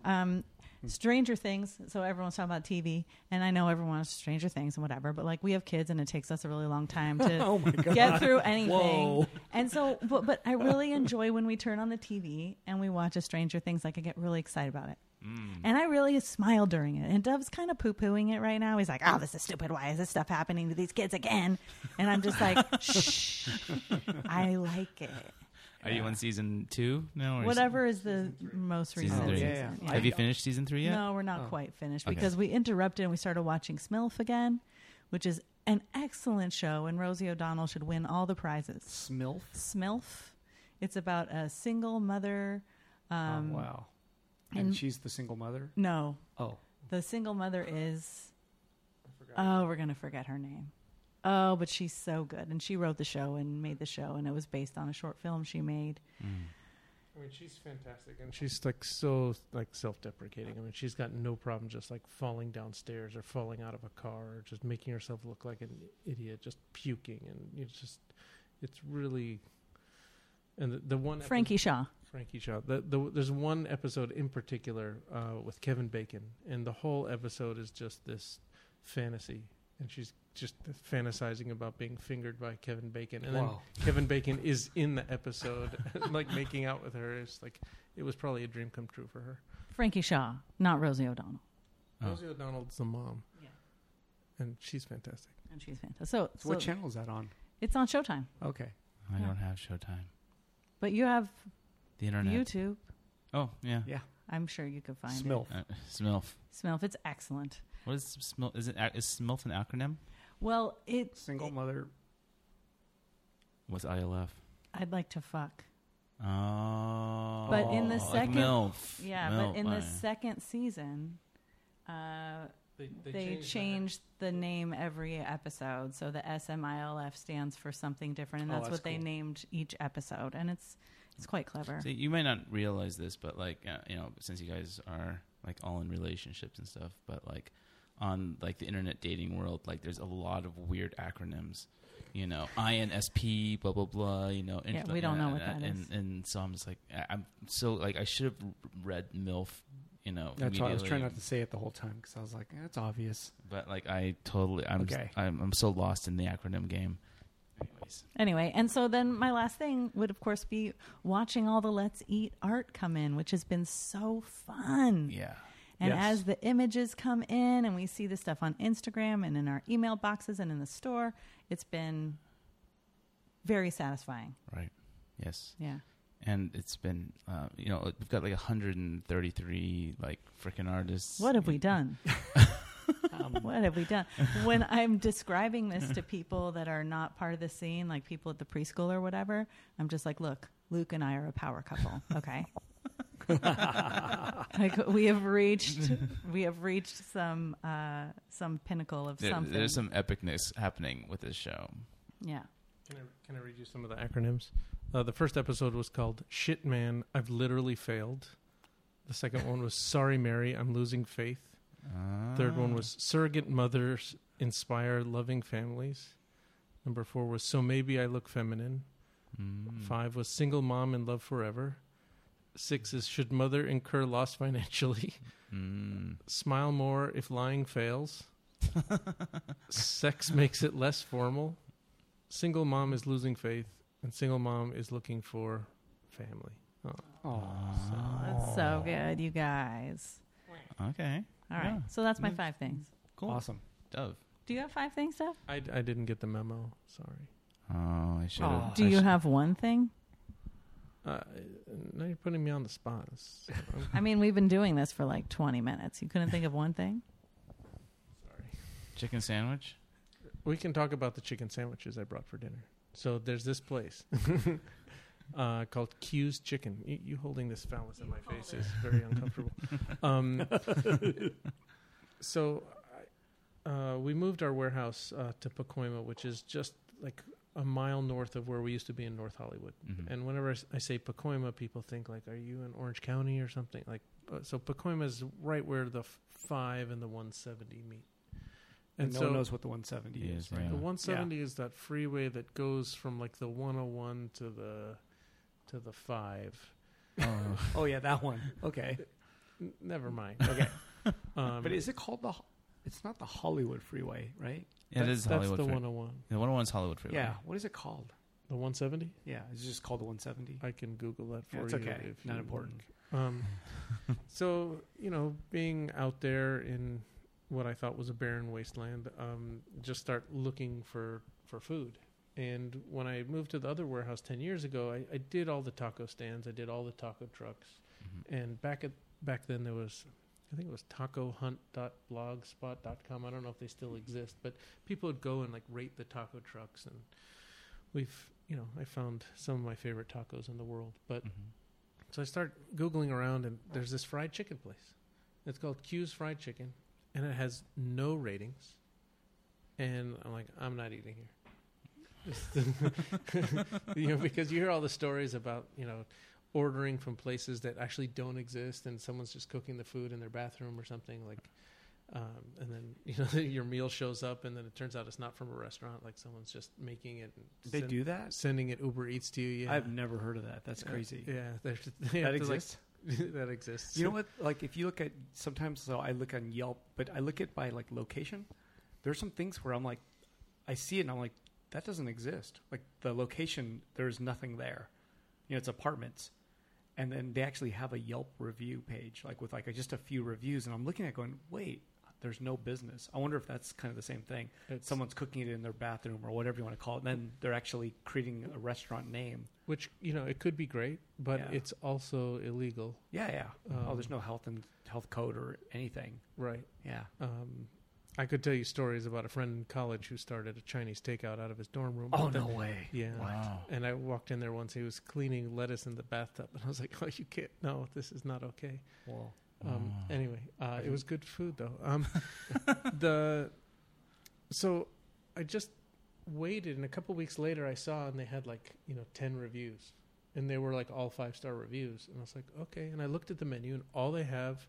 Um, Stranger Things. So everyone's talking about T V, and I know everyone wants Stranger Things and whatever, but like we have kids and it takes us a really long time to oh my God. Get through anything. Whoa. And so, but, but I really enjoy when we turn on the T V and we watch a Stranger Things, like I get really excited about it. Mm. And I really smile during it. And Dove's kind of poo-pooing it right now. He's like, oh, this is stupid. Why is this stuff happening to these kids again? And I'm just like, shh, I like it. Are yeah. you on season two now? Or whatever is the most recent season. Yeah, yeah. Yeah. Have you finished season three yet? No, we're not oh. quite finished okay. because we interrupted and we started watching Smilf again, which is an excellent show. And Rosie O'Donnell should win all the prizes. Smilf? Smilf. It's about a single mother. Um, oh, wow. And, and she's the single mother? No. Oh. The single mother is... I oh, her. We're going to forget her name. Oh, but she's so good. And she wrote the show and made the show, and it was based on a short film she made. Mm. I mean, she's fantastic. And she's like so like self-deprecating. I mean, she's got no problem just like falling downstairs or falling out of a car or just making herself look like an idiot, just puking. And it's just... It's really... And the, the one... Frankie Shaw. Frankie Shaw. The, the, there's one episode in particular uh, with Kevin Bacon, and the whole episode is just this fantasy and she's just fantasizing about being fingered by Kevin Bacon. And wow. then Kevin Bacon is in the episode, like making out with her. It's like, it was probably a dream come true for her. Frankie Shaw, not Rosie O'Donnell. Oh. Rosie O'Donnell's the mom. Yeah. And she's fantastic. And she's fantastic. So, so, so what channel is that on? It's on Showtime. Okay. I yeah. don't have Showtime. But you have the internet. YouTube. Oh, yeah. Yeah. I'm sure you could find Smilf. it. Uh, Smilf. Smilf. It's excellent. What is Smilf? Is it ac- is Smilf an acronym? Well, it... Single it, mother... What's I L F? I'd like to fuck. Oh. But in the second... Like MILF. Yeah, MILF, but in I. the second season, uh, they, they, they changed, changed the name every episode. So the S M I L F stands for something different, and that's, oh, that's what cool. they named each episode. And it's... It's quite clever. So you might not realize this, but like uh, you know, since you guys are like all in relationships and stuff, but like on like the internet dating world, like there's a lot of weird acronyms. You know, I N S P, blah blah blah. You know, yeah, we don't know what that is. And so I'm just like, I'm so like, I should have read MILF. You know, that's why I was trying not to say it the whole time because I was like, eh, that's obvious. But like, I totally, I'm, okay. I'm, I'm so lost in the acronym game. Anyways. Anyway, and so then my last thing would, of course, be watching all the Let's Eat art come in, which has been so fun. Yeah. And yes. as the images come in and we see this stuff on Instagram and in our email boxes and in the store, it's been very satisfying. Right. Yes. Yeah. And it's been, uh, you know, we've got like one hundred thirty-three like freaking artists. What have we done? Um, what have we done? When I'm describing this to people that are not part of the scene, like people at the preschool or whatever, I'm just like, look, Luke and I are a power couple. Okay. Like we have reached, we have reached some, uh, some pinnacle of there, something. There's some epicness happening with this show. Yeah. Can I, can I read you some of the acronyms? Uh, the first episode was called Shit Man, I've Literally Failed. The second one was Sorry, Mary, I'm Losing Faith. Ah. Third one was Surrogate Mothers Inspire Loving Families. Number four was So Maybe I Look Feminine. Mm. Five was Single Mom in Love Forever. Six is Should Mother Incur Loss Financially? Mm. Smile More If Lying Fails. Sex Makes It Less Formal. Single Mom is Losing Faith. And Single Mom is Looking for Family. Oh. Aww. So that's so good, you guys. Okay. All right, yeah. So that's my five things. Cool. Awesome. Dove. Do you have five things, Dove? I, I didn't get the memo. Sorry. Oh, I should have. Oh. Do I you should've. have one thing? Uh, now you're putting me on the spot. So I mean, we've been doing this for like twenty minutes. You couldn't think of one thing? Sorry. Chicken sandwich? We can talk about the chicken sandwiches I brought for dinner. So there's this place uh, called Q's Chicken. You, you holding this phallus you in my face it. is very uncomfortable. Um, so uh, we moved our warehouse uh, to Pacoima, which is just like a mile north of where we used to be in North Hollywood. Mm-hmm. And whenever I, s- I say Pacoima, people think like, are you in Orange County or something? Like, uh, so Pacoima is right where the f- five and the one seventy meet. And, and no so one knows what the one seventy is. is right? Yeah. The one seventy yeah. is that freeway that goes from like the one oh one to the to the five. Oh, oh yeah, that one. Okay. N- never mind. Okay. Um, but is it called the? Ho- it's not the Hollywood Freeway, right? Yeah, that's, it is that's Hollywood. That's the one oh one. The one oh one is Hollywood Freeway. Yeah. What is it called? The one seventy? Yeah, it's just called the one seventy. I can Google that for yeah, it's you. It's okay. If not important. Um, so you know, being out there in what I thought was a barren wasteland, um, just start looking for, for food. And when I moved to the other warehouse ten years ago, I, I did all the taco stands. I did all the taco trucks. Mm-hmm. And back at back then there was, I think it was taco hunt dot blogspot dot com. I don't know if they still exist, but people would go and like rate the taco trucks. And we've, you know, I found some of my favorite tacos in the world. But mm-hmm. so I start Googling around and there's this fried chicken place. It's called Q's Fried Chicken. And it has no ratings. And I'm like, I'm not eating here. You know, because you hear all the stories about, you know, ordering from places that actually don't exist and someone's just cooking the food in their bathroom or something like, um, and then, you know, your meal shows up and then it turns out it's not from a restaurant. Like someone's just making it. And they send, do that? Sending it Uber Eats to you. Yeah. I've never heard of that. That's uh, crazy. Yeah. They that exists? Like, that exists. You know what? Like, if you look at sometimes, so I look on Yelp, but I look at by like location. there's some things where I'm like, I see it and I'm like, that doesn't exist. Like the location, there's nothing there. You know, it's apartments. And then they actually have a Yelp review page, like with like a, just a few reviews. And I'm looking at it going, wait, there's no business. I wonder if that's kind of the same thing. It's, someone's cooking it in their bathroom or whatever you want to call it. And then they're actually creating a restaurant name. Which, you know, it could be great, but yeah. it's also illegal. Yeah, yeah. Um, oh, there's no health and health code or anything. Right. Yeah. Um, I could tell you stories about a friend in college who started a Chinese takeout out of his dorm room. Oh, no way. Yeah. Wow. And I walked in there once. He was cleaning lettuce in the bathtub. And I was like, oh, you can't. No, this is not okay. Well. Um, oh. Anyway, uh, it was good food though. Um, the so I just waited, and a couple weeks later, I saw, and they had like you know ten reviews, and they were like all five star reviews, and I was like, okay. And I looked at the menu, and all they have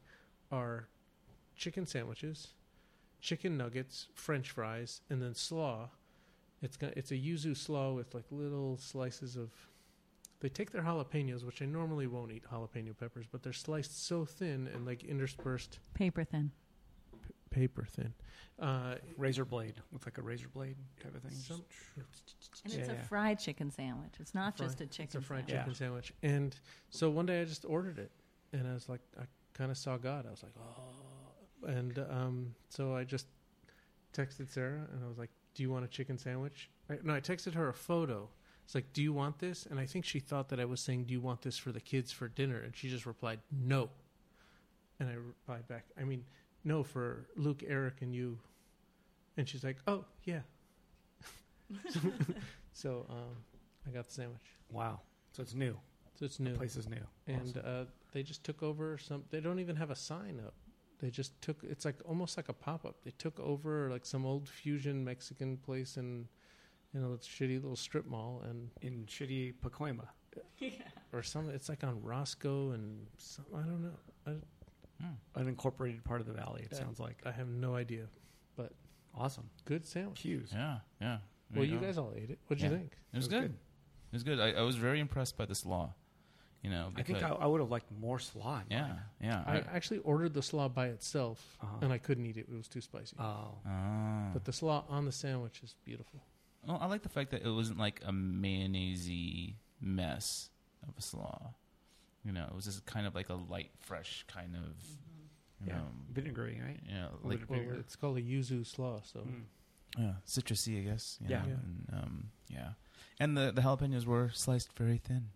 are chicken sandwiches, chicken nuggets, French fries, and then slaw. It's got, it's a yuzu slaw with like little slices of. They take their jalapenos, which I normally won't eat jalapeno peppers, but they're sliced so thin and like interspersed. Paper thin. P- paper thin. Uh, razor blade. With like a razor blade type of thing. Some, and it's yeah, a yeah. fried chicken sandwich. It's not fried, just a chicken sandwich. It's a fried sandwich. chicken yeah. sandwich. And so one day I just ordered it. And I was like, I kind of saw God. I was like, oh. And um, so I just texted Sarah and I was like, do you want a chicken sandwich? I, no, I texted her a photo. It's like, do you want this? And I think she thought that I was saying, do you want this for the kids for dinner? And she just replied, no. And I replied back, I mean, no, for Luke, Eric, and you. And she's like, oh, yeah. so so um, I got the sandwich. Wow. So it's new. So it's new. The place is new. And awesome. uh, they just took over some, they don't even have a sign up. They just took, it's like almost like a pop-up. They took over like some old fusion Mexican place in, you know, it's a shitty little strip mall and in shitty Pacoima, yeah. or some. It's like on Roscoe and some, I don't know, I, mm. unincorporated part of the valley. It I, sounds like I have no idea, but awesome, good sandwich. Hughes. Yeah, yeah. Well, you, you guys all ate it. What'd yeah. you think? It was, it was good. good. It was good. I, I was very impressed by the slaw. You know, I think I, I would have liked more slaw. Yeah, mine. yeah. I, I actually ordered the slaw by itself, uh-huh. and I couldn't eat it. It was too spicy. Oh, ah. But the slaw on the sandwich is beautiful. Well, I like the fact that it wasn't like a mayonnaise-y mess of a slaw. You know, it was just kind of like a light, fresh kind of... Mm-hmm. You yeah, know, vinegary, right? Yeah, you know, like... Well, it's called a yuzu slaw, so... Mm. Yeah, citrusy, I guess. You yeah. know, yeah. And, um, yeah. And the, the jalapenos were sliced very thin.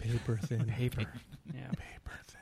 Paper thin. Paper. yeah. Paper thin.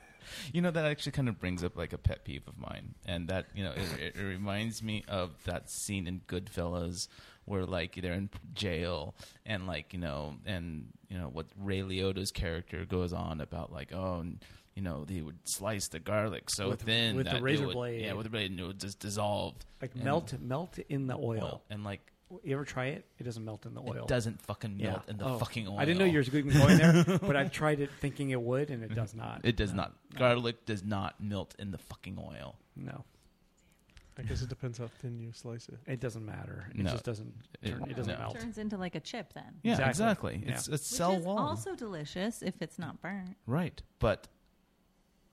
You know, that actually kind of brings up like a pet peeve of mine. And that, you know, it, it reminds me of that scene in Goodfellas... where like they're in jail and like you know and you know what Ray Liotta's character goes on about like oh and, you know they would slice the garlic so with, thin with that the razor would, blade yeah with the blade and it would just dissolve like and melt melt in the oil. oil and like you ever try it? It doesn't melt in the oil. It doesn't fucking melt yeah. in the oh. fucking oil. I didn't know you were going there, but I tried it thinking it would and it does not. It does no. not. No. Garlic does not melt in the fucking oil. No. I guess it depends how thin you slice it. It doesn't matter. It no. just doesn't. Turn, it, it doesn't no. melt. It turns into like a chip then. Yeah, exactly. exactly. Yeah. It's it's cell wall. Also delicious if it's not burnt. Right, but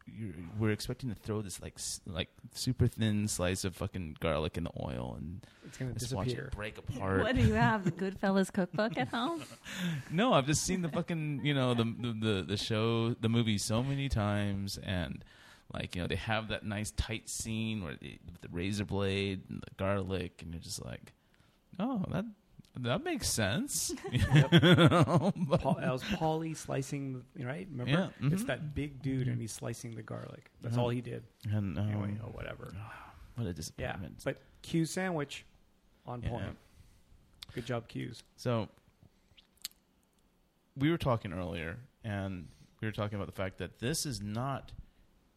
you're, we're expecting to throw this like like super thin slice of fucking garlic in the oil, and it's gonna just disappear. Watch it break apart. What do you have? The Goodfellas cookbook at home? No, I've just seen the fucking you know the the the show the movie so many times and. Like, you know, they have that nice tight scene where they, with the razor blade and the garlic, and you're just like, oh, that that makes sense. Yep. Paul, that was Paulie slicing, right? Remember? Yeah. Mm-hmm. It's that big dude, and he's slicing the garlic. That's yeah. all he did. And, um, anyway, oh, whatever. What a disappointment. Yeah, but Q's sandwich, on yeah. point. Good job, Q's. So, we were talking earlier, and we were talking about the fact that this is not...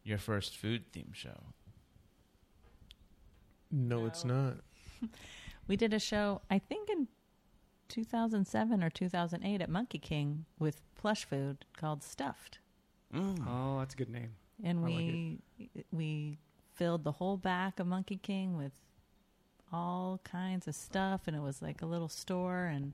your first food theme show. No, no. It's not. We did a show, I think in two thousand seven or two thousand eight at Monkey King with plush food called Stuffed. Mm. Oh, that's a good name. And I we like we filled the whole back of Monkey King with all kinds of stuff, and it was like a little store, and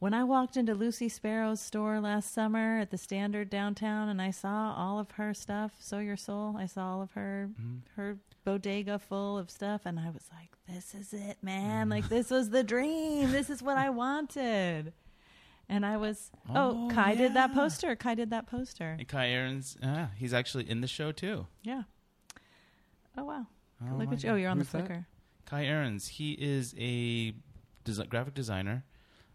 When I walked into Lucy Sparrow's store last summer at the Standard downtown and I saw all of her stuff, So Your Soul, I saw all of her mm-hmm. her bodega full of stuff, and I was like, this is it, man. Mm. Like, this was the dream. This is what I wanted. And I was, oh, oh Kai yeah. did that poster. Kai did that poster. And Kai Ahrens, uh, he's actually in the show, too. Yeah. Oh, wow. Oh, look at you. God. Oh, you're on Who's the Flickr. Kai Ahrens, he is a des- graphic designer,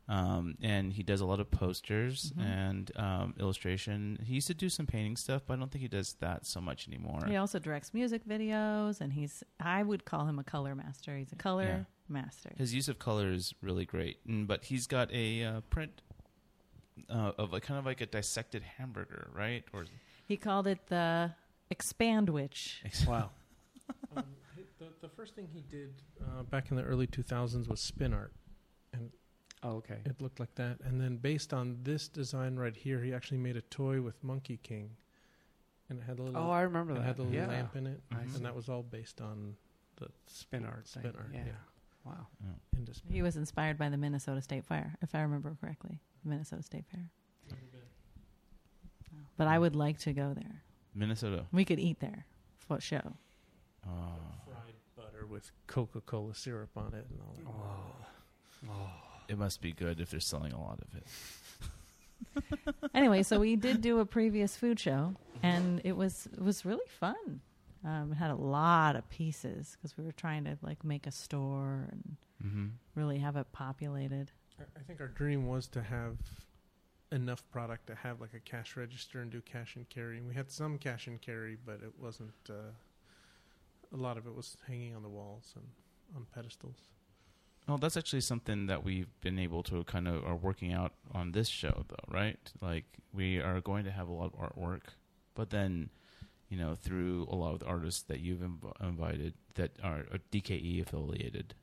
um, and he does a lot of posters mm-hmm. and um, illustration. He used to do some painting stuff, but I don't think he does that so much anymore. He also directs music videos, and he's, I would call him a color master. He's a color yeah. master. His use of color is really great, and, but he's got a uh, print Uh, of a kind of like a dissected hamburger, right? Or he called it the Expandwich. Wow. um, the, the first thing he did uh, back in the early two thousands was spin art, and oh, okay, it looked like that. And then based on this design right here, he actually made a toy with Monkey King, and it had a little. Oh, I remember it that. Had a little yeah. lamp in it, mm-hmm. and that was all based on the spin art. Spin thing. art, yeah. yeah. Wow. Yeah. He was inspired by the Minnesota State Fire, if I remember correctly. Minnesota State Fair. Oh. But I would like to go there. Minnesota. We could eat there for show. Oh. Fried butter with Coca-Cola syrup on it and all that. Oh. Oh. It must be good if they're selling a lot of it. Anyway, so we did do a previous food show, and it was it was really fun. Um, it had a lot of pieces because we were trying to like make a store and mm-hmm. really have it populated. I think our dream was to have enough product to have like a cash register and do cash and carry. And we had some cash and carry, but it wasn't, uh, a lot of it was hanging on the walls and on pedestals. Well, that's actually something that we've been able to kind of are working out on this show though, right? Like we are going to have a lot of artwork, but then, you know, through a lot of the artists that you've inv- invited that are D K E affiliated.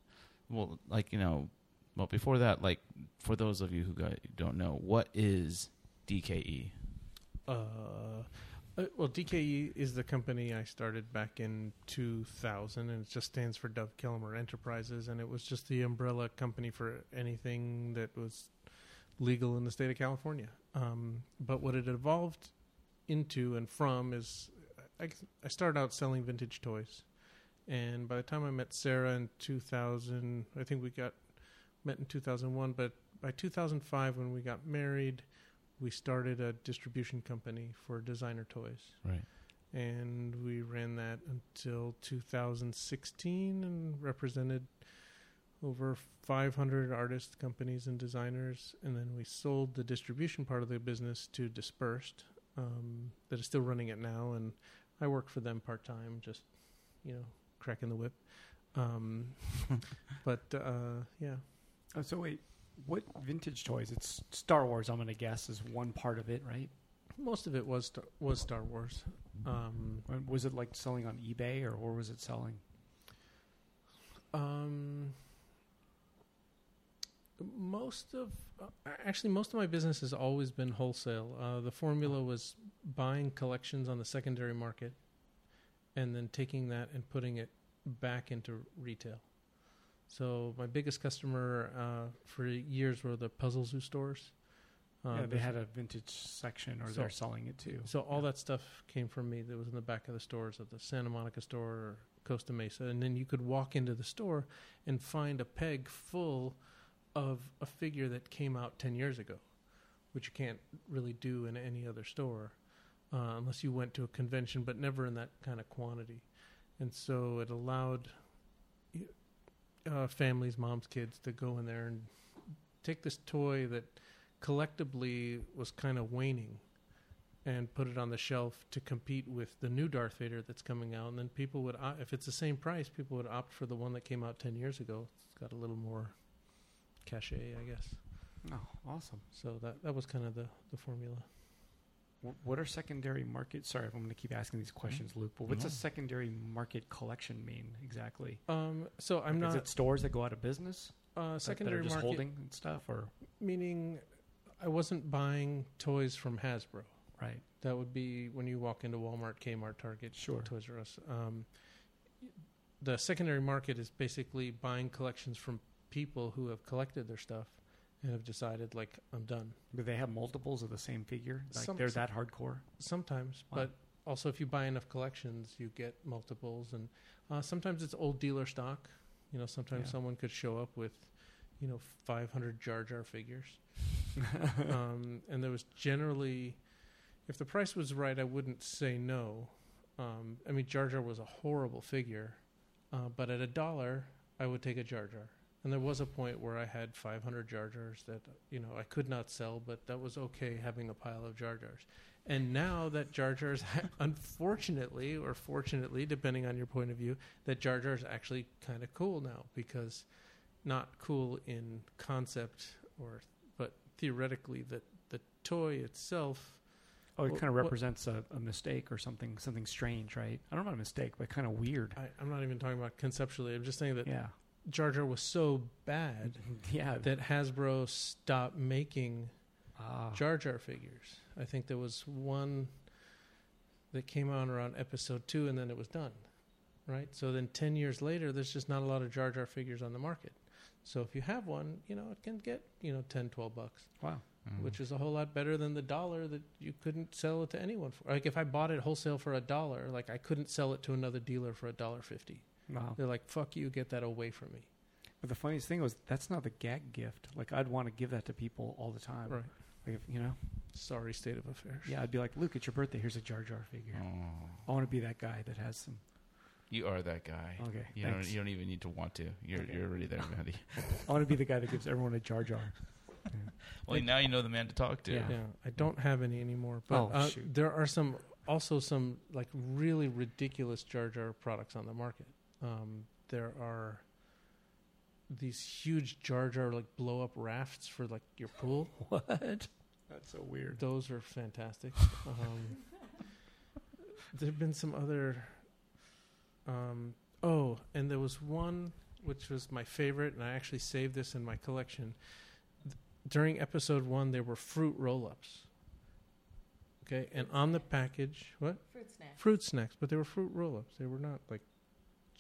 Well, like, you know, Well, before that, like, for those of you who got, don't know, what is D K E? Uh, uh, well, D K E is the company I started back in two thousand, and it just stands for Dove Kellmer Enterprises, and it was just the umbrella company for anything that was legal in the state of California. Um, but what it evolved into and from is I, I started out selling vintage toys, and by the time I met Sarah in two thousand, I think we got... met in two thousand one, but by two thousand five, when we got married, we started a distribution company for designer toys. Right. And we ran that until two thousand sixteen and represented over five hundred artists, companies, and designers. And then we sold the distribution part of the business to Dispersed, um, that is still running it now. And I work for them part-time, just, you know, cracking the whip. Um, but, uh, yeah. Oh, so wait, what vintage toys? It's Star Wars, I'm going to guess, is one part of it, right? Most of it was star- was Star Wars. Um, was it like selling on eBay, or where was it selling? Um, most of, uh, actually, most of my business has always been wholesale. Uh, the formula was buying collections on the secondary market and then taking that and putting it back into retail. So my biggest customer uh, for years were the Puzzle Zoo stores. Uh, yeah, they had a vintage section, or so they're selling it too. So all yeah. that stuff came from me. That was in the back of the stores at the Santa Monica store or Costa Mesa. And then you could walk into the store and find a peg full of a figure that came out ten years ago, which you can't really do in any other store uh, unless you went to a convention, but never in that kind of quantity. And so it allowed... Uh, families, moms, kids to go in there and take this toy that collectively was kind of waning and put it on the shelf to compete with the new Darth Vader that's coming out. And then people would, uh, if it's the same price, people would opt for the one that came out ten years ago. It's got a little more cachet, I guess. Oh, awesome. So that, that was kind of the, the formula. What are secondary market? Sorry, I'm going to keep asking these questions, mm-hmm. Luke. But what's mm-hmm. a secondary market collection mean exactly? Um, so I'm like not. Is it stores that go out of business? Uh, secondary that are just market holding and stuff, or meaning, I wasn't buying toys from Hasbro. Right. That would be when you walk into Walmart, Kmart, Target, sure. Toys R Us. Um, the secondary market is basically buying collections from people who have collected their stuff and have decided, like, I'm done. Do they have multiples of the same figure? Like, Some, they're that hardcore? Sometimes, wow. But also if you buy enough collections, you get multiples. And uh, sometimes it's old dealer stock. You know, sometimes yeah. someone could show up with, you know, five hundred Jar Jar figures. um, and there was generally, if the price was right, I wouldn't say no. Um, I mean, Jar Jar was a horrible figure, uh, but at a dollar, I would take a Jar Jar. And there was a point where I had five hundred Jar Jars that, you know, I could not sell, but that was okay having a pile of Jar Jars. And now that Jar Jars, unfortunately, or fortunately, depending on your point of view, that Jar Jar is actually kind of cool now, because not cool in concept, or but theoretically that the toy itself... Oh, it well, kind of represents well, a, a mistake or something, something strange, right? I don't know about a mistake, but kind of weird. I, I'm not even talking about conceptually. I'm just saying that... Yeah. Jar Jar was so bad yeah. that Hasbro stopped making ah. Jar Jar figures. I think there was one that came out around episode two, and then it was done, right? So then ten years later, there's just not a lot of Jar Jar figures on the market. So if you have one, you know, it can get, you know, ten, twelve bucks. Wow. Mm-hmm. Which is a whole lot better than the dollar that you couldn't sell it to anyone for. Like, if I bought it wholesale for a dollar, like, I couldn't sell it to another dealer for a dollar fifty. Wow. They're like, fuck you, get that away from me. But the funniest thing was, that's not the gag gift. Like, I'd want to give that to people all the time. Right. Like, if, you know? Sorry, state of affairs. Yeah, I'd be like, Luke, it's your birthday. Here's a Jar Jar figure. Oh. I want to be that guy that has some. You are that guy. Okay, you don't, you don't even need to want to. You're okay. You're already there, Manny. I want to be the guy that gives everyone a Jar Jar. Yeah. Well, like, now you know the man to talk to. Yeah, yeah I don't have any anymore. But oh, uh, there are some, also some, like, really ridiculous Jar Jar products on the market. Um, there are these huge Jar Jar, like, blow up rafts for, like, your pool. What? That's so weird. Those are fantastic. um, there have been some other. Um, oh, and there was one which was my favorite, and I actually saved this in my collection. Th- during episode one, there were fruit roll ups. Okay, and on the package, what? Fruit snacks. Fruit snacks, but they were fruit roll ups. They were not, like,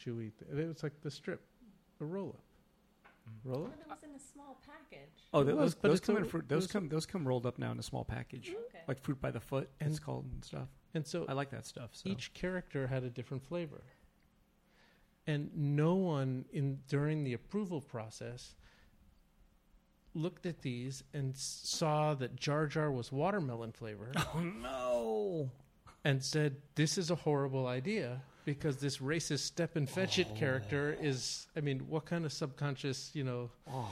chewy. It was like the strip, the roll-up. Roll-up? One of them was in a small package. Oh, those, was, those come in fruit. Those come, those come rolled up now in a small package. Okay. Like fruit by the foot, and it's called and stuff. And so I like that stuff. So. Each character had a different flavor. And no one in during the approval process looked at these and saw that Jar Jar was watermelon flavor. Oh, no. And said, this is a horrible idea. Because this racist step and fetch it oh. character is, I mean, what kind of subconscious, you know, oh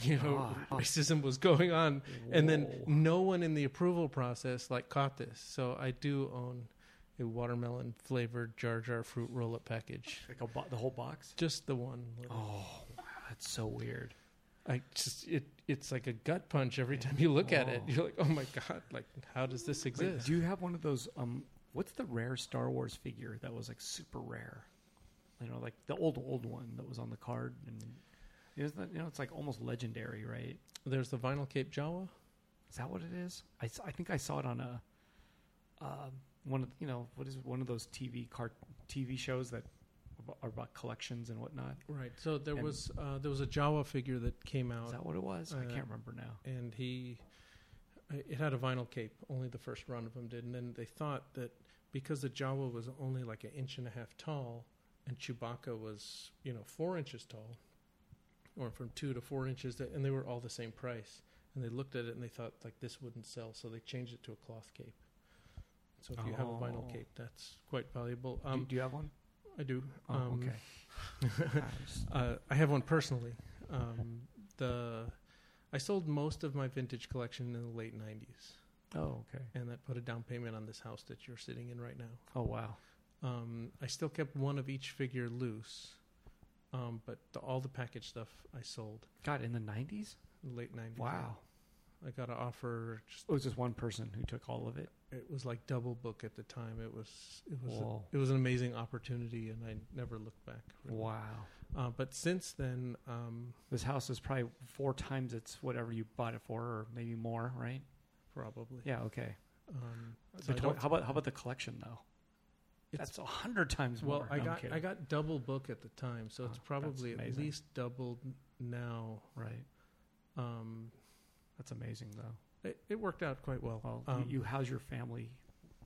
you know, God. racism was going on, Whoa. and then no one in the approval process, like, caught this. So I do own a watermelon flavored Jar Jar fruit roll up package, like a bo- the whole box, just the one. Little. Oh, wow, that's so weird. I just it it's like a gut punch every time you look oh. at it. You're like, oh my God, like, how does this exist? Wait, do you have one of those? Um, What's the rare Star Wars figure that was, like, super rare? You know, like the old, old one that was on the card. And isn't that, you know, it's, like, almost legendary, right? There's the Vinyl Cape Jawa. Is that what it is? I, I think I saw it on a uh, one of, you know, what is one of those T V cart T V shows that are about collections and whatnot. Right. So there and was uh, there was a Jawa figure that came out. Is that what it was? Uh, I can't remember now. And he, it had a vinyl cape. Only the first run of them did, and then they thought that. Because the Jawa was only like an inch and a half tall, and Chewbacca was, you know, four inches tall, or from two to four inches, that, and they were all the same price. And they looked at it and they thought, like, this wouldn't sell, so they changed it to a cloth cape. So if oh. you have a vinyl cape, that's quite valuable. Um, do, do you have one? I do. Oh, um, okay. uh, I have one personally. Um, the I sold most of my vintage collection in the late nineties. Oh, okay. And that put a down payment on this house that you're sitting in right now. Oh, wow. Um, I still kept one of each figure loose, um, but the, all the packaged stuff I sold. God, in the nineties? Late nineties. Wow. I got an offer. Just it was just one person who took all of it? It was like Double Book at the time. It was it was a, it was an amazing opportunity, and I never looked back. Really. Wow. Uh, but since then... Um, this house is probably four times its whatever you bought it for, or maybe more, right? Probably. Yeah. Okay. Um, so how about how about the collection though? That's a hundred times well, more. Well, I no, got I got Double Book at the time, so oh, it's probably at least doubled now. Right. Um, That's amazing, though. It, it worked out quite well. well um, you, you house your family.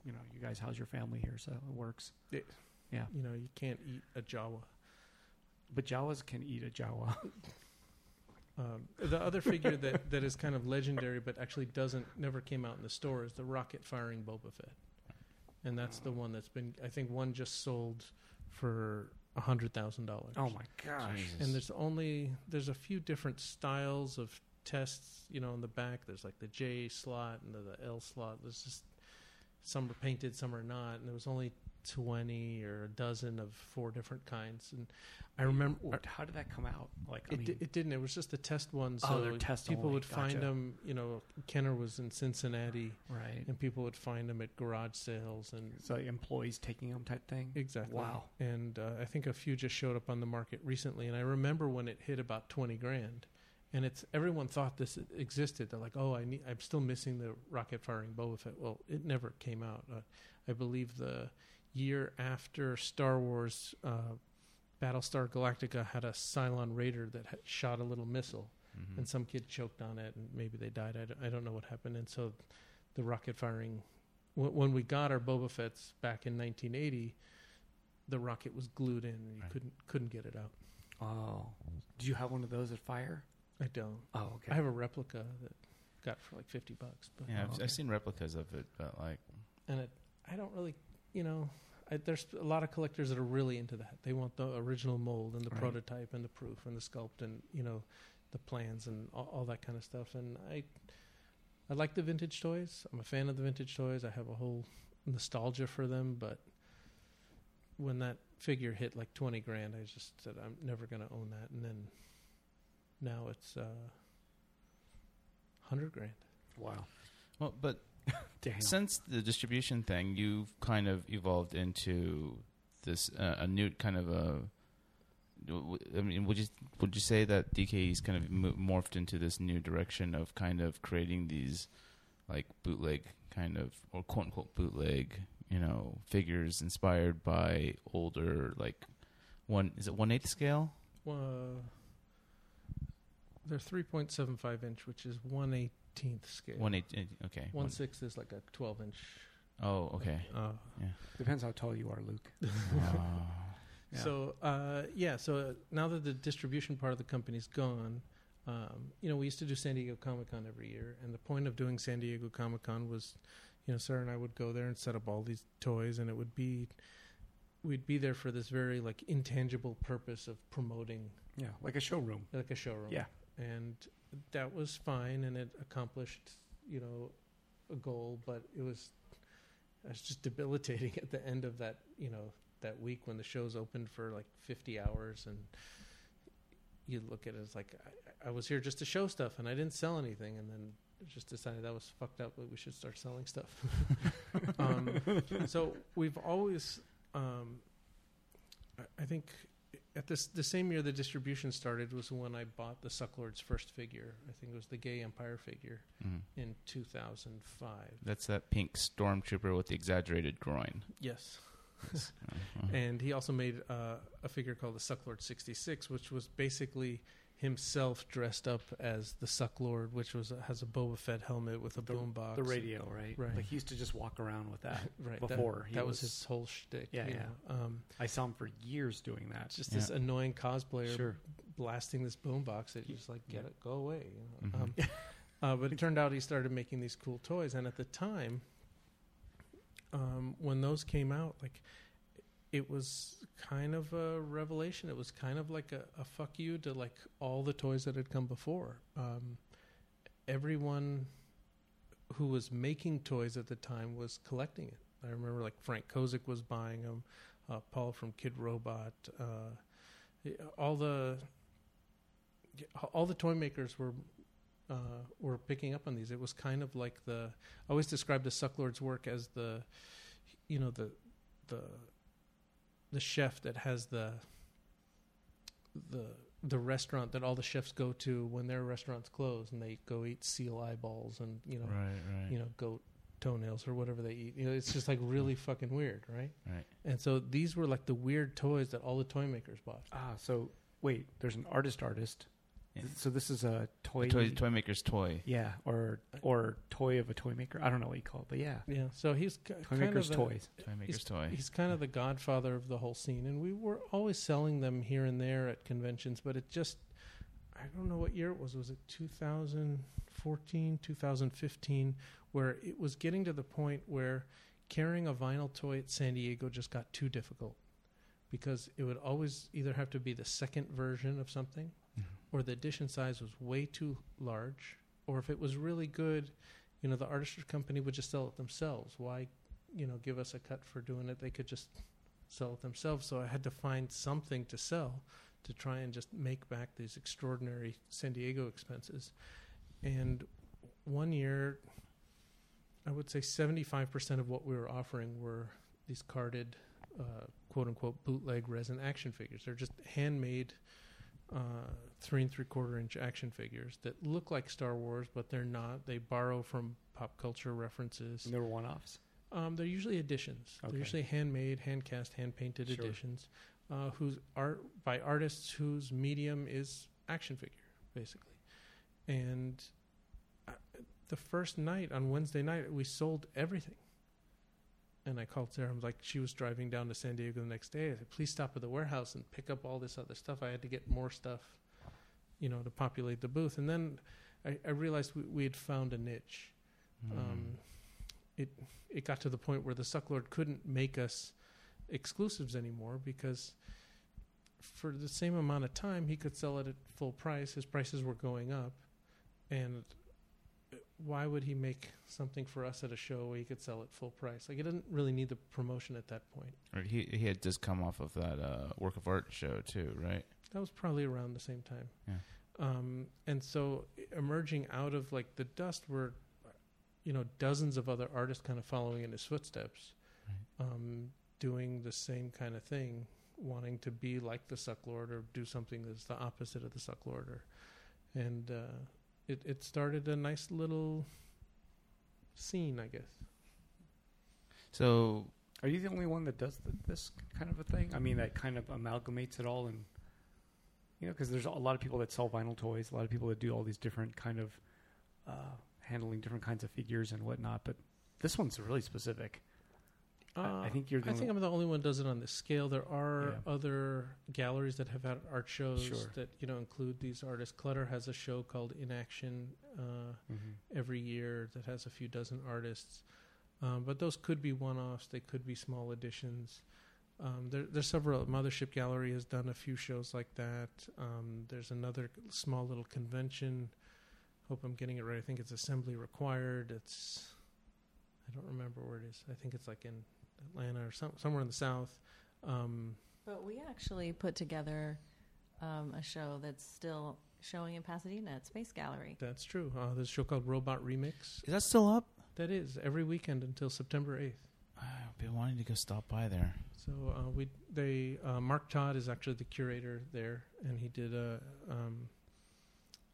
You know, you guys house your family here, so it works. It, yeah. You know, you can't eat a Jawa. But Jawas can eat a Jawa. Um, the other figure that, that is kind of legendary but actually doesn't never came out in the store is the rocket-firing Boba Fett. And that's the one that's been, I think one just sold for one hundred thousand dollars. Oh, my gosh. Jesus. And there's only, there's a few different styles of tests, you know, in the back. There's like the J slot and the, the L slot. There's just, some are painted, some are not. And there was only twenty or a dozen of four different kinds. And I remember... How did that come out? Like I It, mean, d- it didn't. It was just a test one. So oh, test people only. would gotcha. find them, you know, Kenner was in Cincinnati. Right. And people would find them at garage sales. And so employees taking them type thing? Exactly. Wow. And uh, I think a few just showed up on the market recently. And I remember when it hit about twenty grand. And it's everyone thought this existed. They're like, oh, I need, I'm still missing the rocket-firing Boba Fett. Well, it never came out. Uh, I believe the... year after Star Wars, uh, Battlestar Galactica had a Cylon Raider that had shot a little missile, mm-hmm. and some kid choked on it, and maybe they died. I don't, I don't know what happened. And so the rocket firing... W- when we got our Boba Fett's back in nineteen eighty, the rocket was glued in, and you right. couldn't couldn't get it out. Oh. Do you have one of those at Fire? I don't. Oh, okay. I have a replica that got for like fifty bucks. But yeah, I've, oh, okay. I've seen replicas of it, but like... And it, I don't really... You know, I, there's a lot of collectors that are really into that. They want the original mold and the right. prototype and the proof and the sculpt and, you know, the plans and all, all that kind of stuff. And I I like the vintage toys. I'm a fan of the vintage toys. I have a whole nostalgia for them. But when that figure hit like twenty grand, I just said, I'm never going to own that. And then now it's uh, one hundred grand. Wow. Well, but... Damn. Since the distribution thing, you've kind of evolved into this uh, a new kind of a. I mean, would you would you say that D K E's kind of morphed into this new direction of kind of creating these, like bootleg kind of or quote unquote bootleg, you know, figures inspired by older like one is it one eighth scale? Uh, they're three point seven five inch, which is one eighth. Scale. One eight, okay. One, one six is like a twelve inch. Oh, okay. Uh, yeah. Depends how tall you are, Luke. oh. yeah. So uh, yeah, so uh, now that the distribution part of the company's gone, um, you know, we used to do San Diego Comic Con every year, and the point of doing San Diego Comic Con was, you know, Sarah and I would go there and set up all these toys, and it would be, we'd be there for this very like intangible purpose of promoting. Yeah, like a showroom. Like a showroom. Yeah, and. That was fine, and it accomplished, you know, a goal. But it was, it was just debilitating at the end of that, you know, that week when the shows opened for like fifty hours, and you look at it as like, I, I was here just to show stuff, and I didn't sell anything, and then just decided that was fucked up. But we should start selling stuff. um, so we've always, um, I, I think. At this, the same year the distribution started was when I bought the Sucklord's first figure. I think it was the Gay Empire figure mm. in two thousand five. That's that pink stormtrooper with the exaggerated groin. Yes. uh-huh. And he also made uh, a figure called the Sucklord sixty-six, which was basically himself dressed up as the Sucklord, which was a, has a Boba Fett helmet with a boombox. The radio, right? Right. Like he used to just walk around with that right. before. That, he that was, was his whole shtick. Yeah, yeah. Um, I saw him for years doing that. Just yeah. this annoying cosplayer sure. blasting this boombox that you just like, get yeah. it, go away. You know? mm-hmm. um, uh, but it turned out he started making these cool toys. And at the time, um, when those came out, like... It was kind of a revelation. It was kind of like a, a fuck you to like all the toys that had come before. Um, everyone who was making toys at the time was collecting it. I remember like Frank Kozik was buying them, uh, Paul from Kid Robot, uh, all the all the toy makers were uh, were picking up on these. It was kind of like the I always described the Sucklord's work as the you know the the the chef that has the the the restaurant that all the chefs go to when their restaurants close, and they go eat seal eyeballs and you know right, right. you know goat toenails or whatever they eat. You know, it's just like really fucking weird, right? Right. And so these were like the weird toys that all the toy makers bought. Ah, so wait, there's an artist artist So this is a toy, a toy, toy maker's toy. Yeah, or or toy of a toy maker. I don't know what you call it, but yeah, yeah. So he's toy kind maker's of the, toys. Toy maker's he's, toy. He's kind of the godfather of the whole scene, and we were always selling them here and there at conventions. But it just, I don't know what year it was. Was it two thousand fourteen, two thousand fifteen, where it was getting to the point where carrying a vinyl toy at San Diego just got too difficult, because it would always either have to be the second version of something, or the edition size was way too large, or if it was really good, you know, the artist's company would just sell it themselves. Why, you know, give us a cut for doing it? They could just sell it themselves. So I had to find something to sell to try and just make back these extraordinary San Diego expenses. And one year, I would say seventy-five percent of what we were offering were these carded, uh, quote-unquote, bootleg resin action figures. They're just handmade Uh, three and three quarter inch action figures that look like Star Wars, but they're not. They borrow from pop culture references. And they're one-offs? Um, they're usually editions. Okay. They're usually handmade, hand-cast, hand-painted sure. editions uh, whose art by artists whose medium is action figure, basically. And I, the first night, on Wednesday night, we sold everything. And I called Sarah. I was like, she was driving down to San Diego the next day. I said, please stop at the warehouse and pick up all this other stuff. I had to get more stuff, you know, to populate the booth. And then I, I realized we, we had found a niche. Mm. Um, it it got to the point where the Sucklord couldn't make us exclusives anymore, because for the same amount of time, he could sell it at full price. His prices were going up. And why would he make something for us at a show where he could sell at full price? Like, he didn't really need the promotion at that point. Or he he had just come off of that uh, work of art show too, right? That was probably around the same time. Yeah. Um, and so emerging out of like the dust were, you know, dozens of other artists kind of following in his footsteps, right. um, doing the same kind of thing, wanting to be like the Sucklord or do something that's the opposite of the Sucklord, or, and. Uh, It it started a nice little scene, I guess. So, are you the only one that does the, this kind of a thing? I mean, that kind of amalgamates it all, and you know, because there's a lot of people that sell vinyl toys, a lot of people that do all these different kind of uh, handling different kinds of figures and whatnot. But this one's really specific. Uh, I, I think you're. The I think I'm the only one that does it on this scale. There are yeah. other galleries that have had art shows sure. that, you know, include these artists. Clutter has a show called In Action uh, mm-hmm. every year that has a few dozen artists, um, but those could be one-offs. They could be small editions. Um, there, there's several. Mothership Gallery has done a few shows like that. Um, there's another small little convention. Hope I'm getting it right. I think it's Assembly Required. It's I don't remember where it is. I think it's like in Atlanta or some, somewhere in the South. Um, but we actually put together um, a show that's still showing in Pasadena at Space Gallery. That's true. Uh, there's a show called Robot Remix. Is that still up? That is, every weekend until September eighth. I've been wanting to go stop by there. So uh, we, they, uh, Mark Todd is actually the curator there, and he did a, um,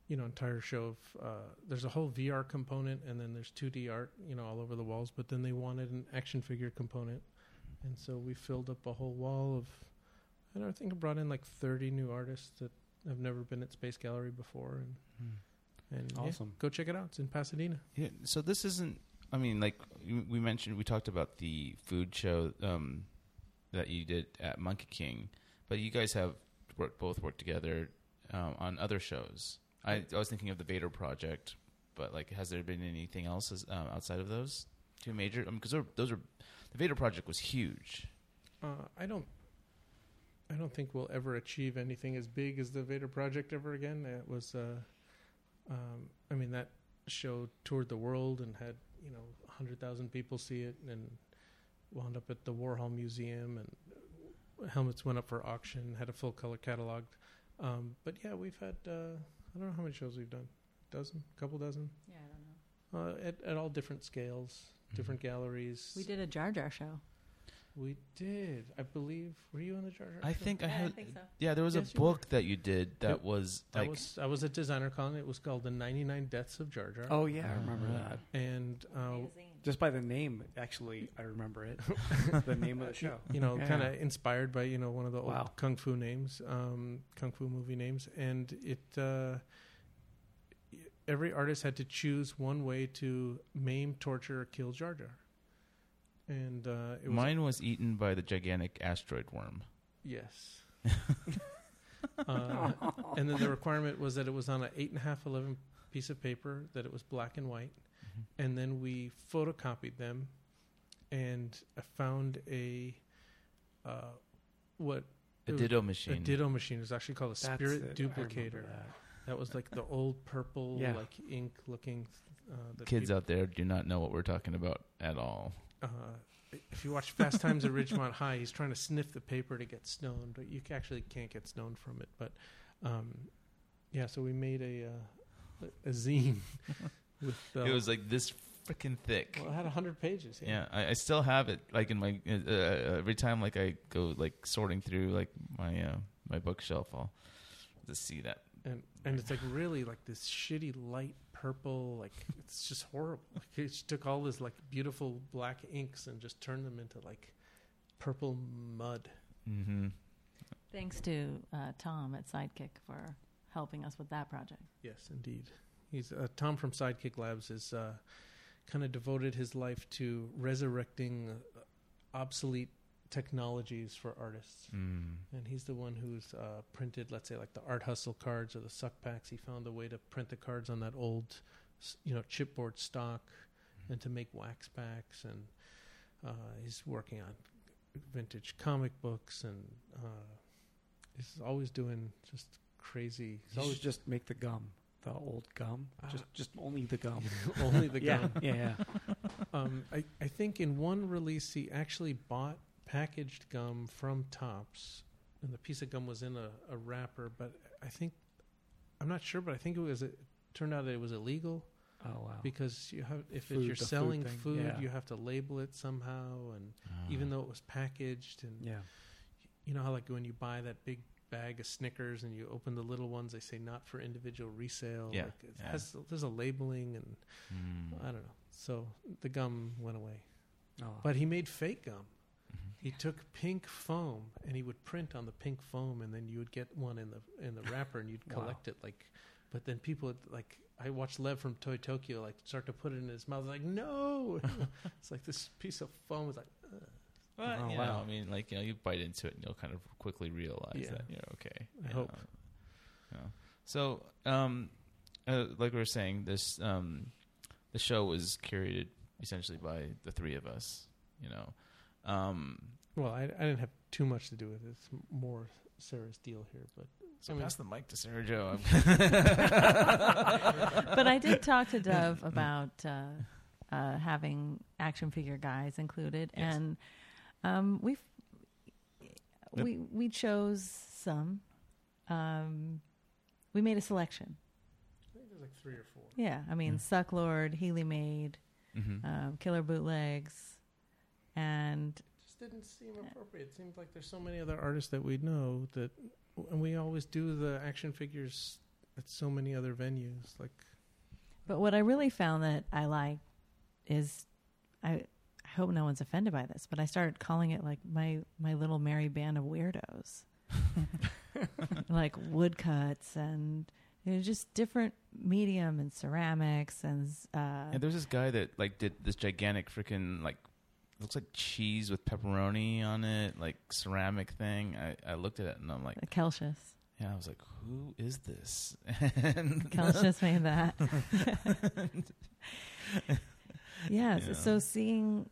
you know, entire show of, uh, there's a whole V R component, and then there's two D art, you know, all over the walls, but then they wanted an action figure component. And so we filled up a whole wall of, I don't know, I think I brought in like thirty new artists that have never been at Space Gallery before. And, mm. and awesome. Yeah, go check it out. It's in Pasadena. Yeah. So this isn't, I mean, like we mentioned, we talked about the food show um, that you did at Monkey King, but you guys have worked, both worked together um, on other shows. I, I was thinking of the Vader Project, but like, has there been anything else as, um, outside of those two major? Because I mean, those are the Vader Project was huge. Uh, I don't, I don't think we'll ever achieve anything as big as the Vader Project ever again. It was, uh, um, I mean, that show toured the world and had, you know, a hundred thousand people see it, and wound up at the Warhol Museum, and helmets went up for auction, had a full color catalog. Um, but yeah, we've had. Uh, I don't know how many shows we've done. A dozen? A couple dozen? Yeah, I don't know. Uh, at, at all different scales, different mm-hmm. galleries. We did a Jar Jar show. We did. I believe. Were you on the Jar Jar I show? Think yeah, I had. I think so. Yeah, there was yes, a book were. that you did that it, was like. I was, I was at Designer Con. It was called The ninety-nine Deaths of Jar Jar. Oh, yeah, I remember uh, that. And uh, magazine. Just by the name, actually, I remember it. The name of the show. You know, yeah. kind of inspired by, you know, one of the old wow. Kung Fu names, um, Kung Fu movie names. And it, uh, every artist had to choose one way to maim, torture, or kill Jar Jar. And uh, it was mine was eaten by the gigantic asteroid worm. Yes. uh, and then the requirement was that it was on an eight and a half, eleven piece of paper, that it was black and white. And then we photocopied them, and I found a uh, what a ditto was, machine. A ditto machine. It was actually called a spirit it. duplicator. That. that was like the old purple, yeah. like ink looking. Uh, that Kids people, out there do not know what we're talking about at all. Uh, if you watch Fast Times at Ridgemont High, he's trying to sniff the paper to get stoned, but you actually can't get stoned from it. But um, yeah, so we made a uh, a zine. With, uh, it was like this freaking thick. Well, it had one hundred pages. Yeah, yeah I, I still have it. Like in my uh, every time, like I go like sorting through like my uh, my bookshelf, I'll just see that. And and it's like really like this shitty light purple. Like it's just horrible. Like it just took all this like beautiful black inks and just turned them into like purple mud. Mm-hmm. Thanks to uh, Tom at Sidekick for helping us with that project. Yes, indeed. He's uh, Tom from Sidekick Labs has uh, kind of devoted his life to resurrecting obsolete technologies for artists. Mm. And he's the one who's uh, printed, let's say, like the Art Hustle cards or the Suck Packs. He found a way to print the cards on that old, you know, chipboard stock mm. and to make wax packs. And uh, he's working on vintage comic books and uh, he's always doing just crazy. He's always just make the gum. The old gum, uh, just just only the gum, only the yeah, gum. Yeah, yeah. Um, I I think in one release he actually bought packaged gum from Topps, and the piece of gum was in a, a wrapper. But I think I'm not sure, but I think it was it turned out that it was illegal. Oh wow! Because you have if, food, if you're selling food, food yeah. you have to label it somehow, and uh, even though it was packaged, and yeah, you know how like when you buy that big bag of Snickers and you open the little ones, they say not for individual resale. Yeah, like it yeah. has, there's a labeling and mm. I don't know. So the gum went away. Oh. But he made fake gum. Mm-hmm. He yeah. took pink foam and he would print on the pink foam, and then you would get one in the in the wrapper and you'd collect wow. it. Like, but then people would, like I watched Lev from Toy Tokyo like start to put it in his mouth. Like no, it's like this piece of foam was like. Ugh. But, oh, you wow. know, I mean, like, you know, you bite into it and you'll kind of quickly realize yeah. that you're okay. I you hope. Know, you know. So, um, uh, like we were saying, this um, the show was curated essentially by the three of us, you know. Um, well, I, I didn't have too much to do with it. It's more Sarah's deal here, but... So I mean, pass the mic to Sarah Jo. But I did talk to Dove about uh, uh, having action figure guys included, yes. and... Um, we've, we we chose some. Um, we made a selection. I think there's like three or four. Yeah, I mean, yeah. Sucklord, Healy Made, mm-hmm. um, Killer Bootlegs, and... It just didn't seem appropriate. It seemed like there's so many other artists that we know that... And we always do the action figures at so many other venues. Like, But what I really found that I like is... I. I hope no one's offended by this, but I started calling it like my, my little merry band of weirdos, like woodcuts and you know, just different medium and ceramics. And, uh, and there's this guy that like did this gigantic freaking like, looks like cheese with pepperoni on it, like ceramic thing. I, I looked at it and I'm like, Kelsius. Yeah. I was like, who is this? Kelsius made that. Yeah, yeah. So, so seeing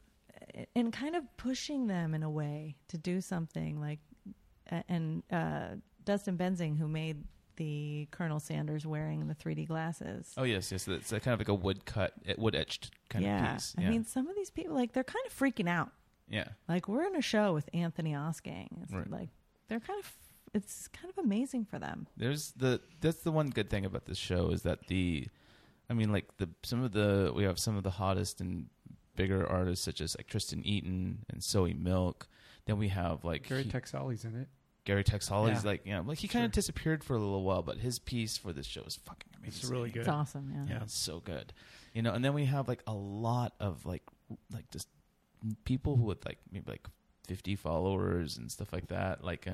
and kind of pushing them in a way to do something like, and uh, Dustin Benzing, who made the Colonel Sanders wearing the three D glasses. Oh, yes, yes. It's kind of like a wood cut, wood etched kind yeah. of piece. Yeah. I mean, some of these people, like, they're kind of freaking out. Yeah. Like, we're in a show with Anthony Osking. It's right. like, they're kind of, it's kind of amazing for them. There's the, that's the one good thing about this show is that the, I mean, like the some of the we have some of the hottest and bigger artists such as like Tristan Eaton and Zoe Milk. Then we have like Gary he, Texali's in it. Gary Texali's yeah. like, you know, like he kind of sure. disappeared for a little while, but his piece for this show is fucking amazing. It's really good. It's awesome. Yeah. Yeah. It's so good. You know, and then we have like a lot of like, like just people who with like maybe like fifty followers and stuff like that. Like,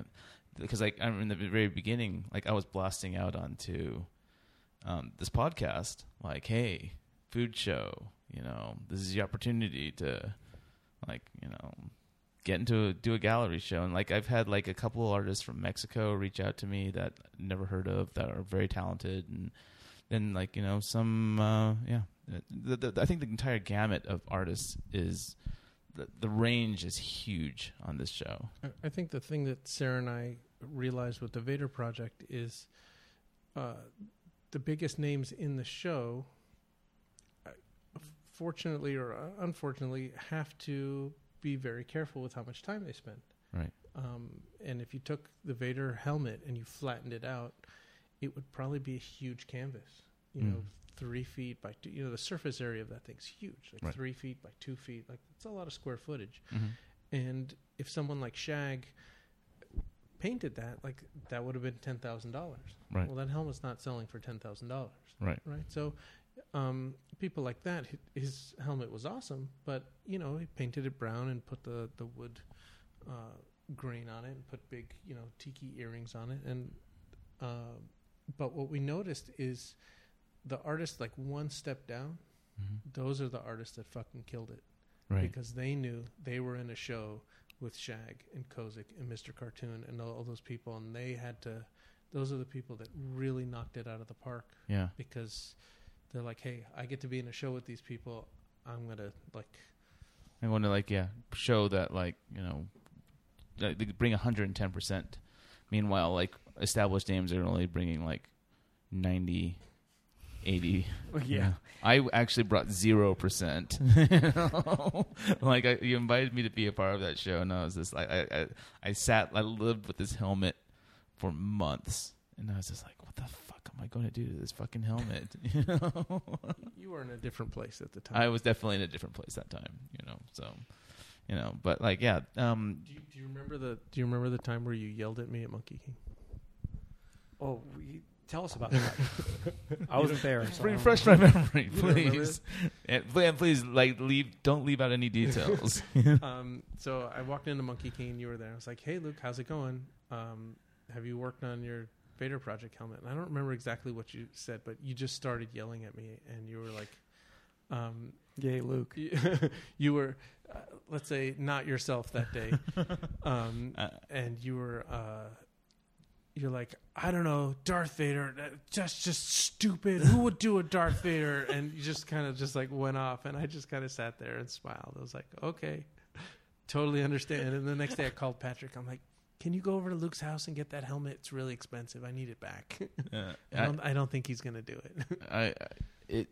because like I'm in the very beginning, like I was blasting out onto um, this podcast, like, hey, food show, you know, this is the opportunity to like, you know, get into a, do a gallery show. And like I've had like a couple of artists from Mexico reach out to me that I've never heard of that are very talented, and then like, you know, some uh, yeah the, the, the, I think the entire gamut of artists is the, the range is huge on this show. I think the thing that Sarah and I realized with the Vader Project is uh, the biggest names in the show, fortunately or unfortunately, have to be very careful with how much time they spend. Right. Um, and if you took the Vader helmet and you flattened it out, it would probably be a huge canvas. You mm. know, three feet by two. You know, the surface area of that thing's huge. Like right. three feet by two feet. Like, it's a lot of square footage. Mm-hmm. And if someone like Shag painted that, like, that would have been ten thousand dollars. Right. Well, that helmet's not selling for ten thousand dollars. Right. Right. So. Um, people like that, his helmet was awesome, but, you know, he painted it brown and put the, the wood uh, grain on it and put big, you know, tiki earrings on it. And uh, but what we noticed is the artists, like, one step down, mm-hmm. those are the artists that fucking killed it. Right. Because they knew they were in a show with Shag and Kozik and Mister Cartoon and all, all those people, and they had to, those are the people that really knocked it out of the park. Yeah. Because... they're like, hey, I get to be in a show with these people. I'm gonna like, I want to like, yeah, show that like, you know, they bring one hundred ten percent. Meanwhile, like established names are only bringing like ninety, eighty. Yeah, you know? I actually brought zero percent. You know? Like, I, you invited me to be a part of that show, and I was just like, I, I, I sat, I lived with this helmet for months, and I was just like, what the fuck am I going to do to this fucking helmet? You know, you were in a different place at the time. I was definitely in a different place that time. You know, so you know, but like, yeah. Um, do, you, do you remember the? Do you remember the time where you yelled at me at Monkey King? Oh, we, tell us about that. I wasn't there. So refresh my memory, please, and, and please, like, leave. Don't leave out any details. um, so I walked into Monkey King, and you were there. I was like, "Hey, Luke, how's it going? Um, have you worked on your Vader Project helmet?" And I don't remember exactly what you said, but you just started yelling at me, and you were like, um, "Yay, Luke!" You, you were, uh, let's say, not yourself that day, um, uh, and you were, uh, you're like, "I don't know, Darth Vader. That's just stupid. Who would do a Darth Vader?" And you just kind of just like went off, and I just kind of sat there and smiled. I was like, "Okay, totally understand." And the next day, I called Patrick. I'm like, "Can you go over to Luke's house and get that helmet? It's really expensive. I need it back." uh, I, don't, I don't think he's gonna do it. I, I it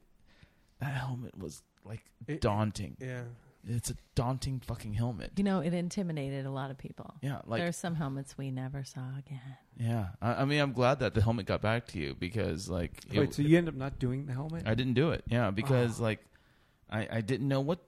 that helmet was like it, daunting. Yeah, it's a daunting fucking helmet. You know, it intimidated a lot of people. Yeah, like there's some helmets we never saw again. Yeah, I, I mean, I'm glad that the helmet got back to you, because like, wait, it, so you it, end up not doing the helmet? I didn't do it. Yeah, because oh. like I, I didn't know what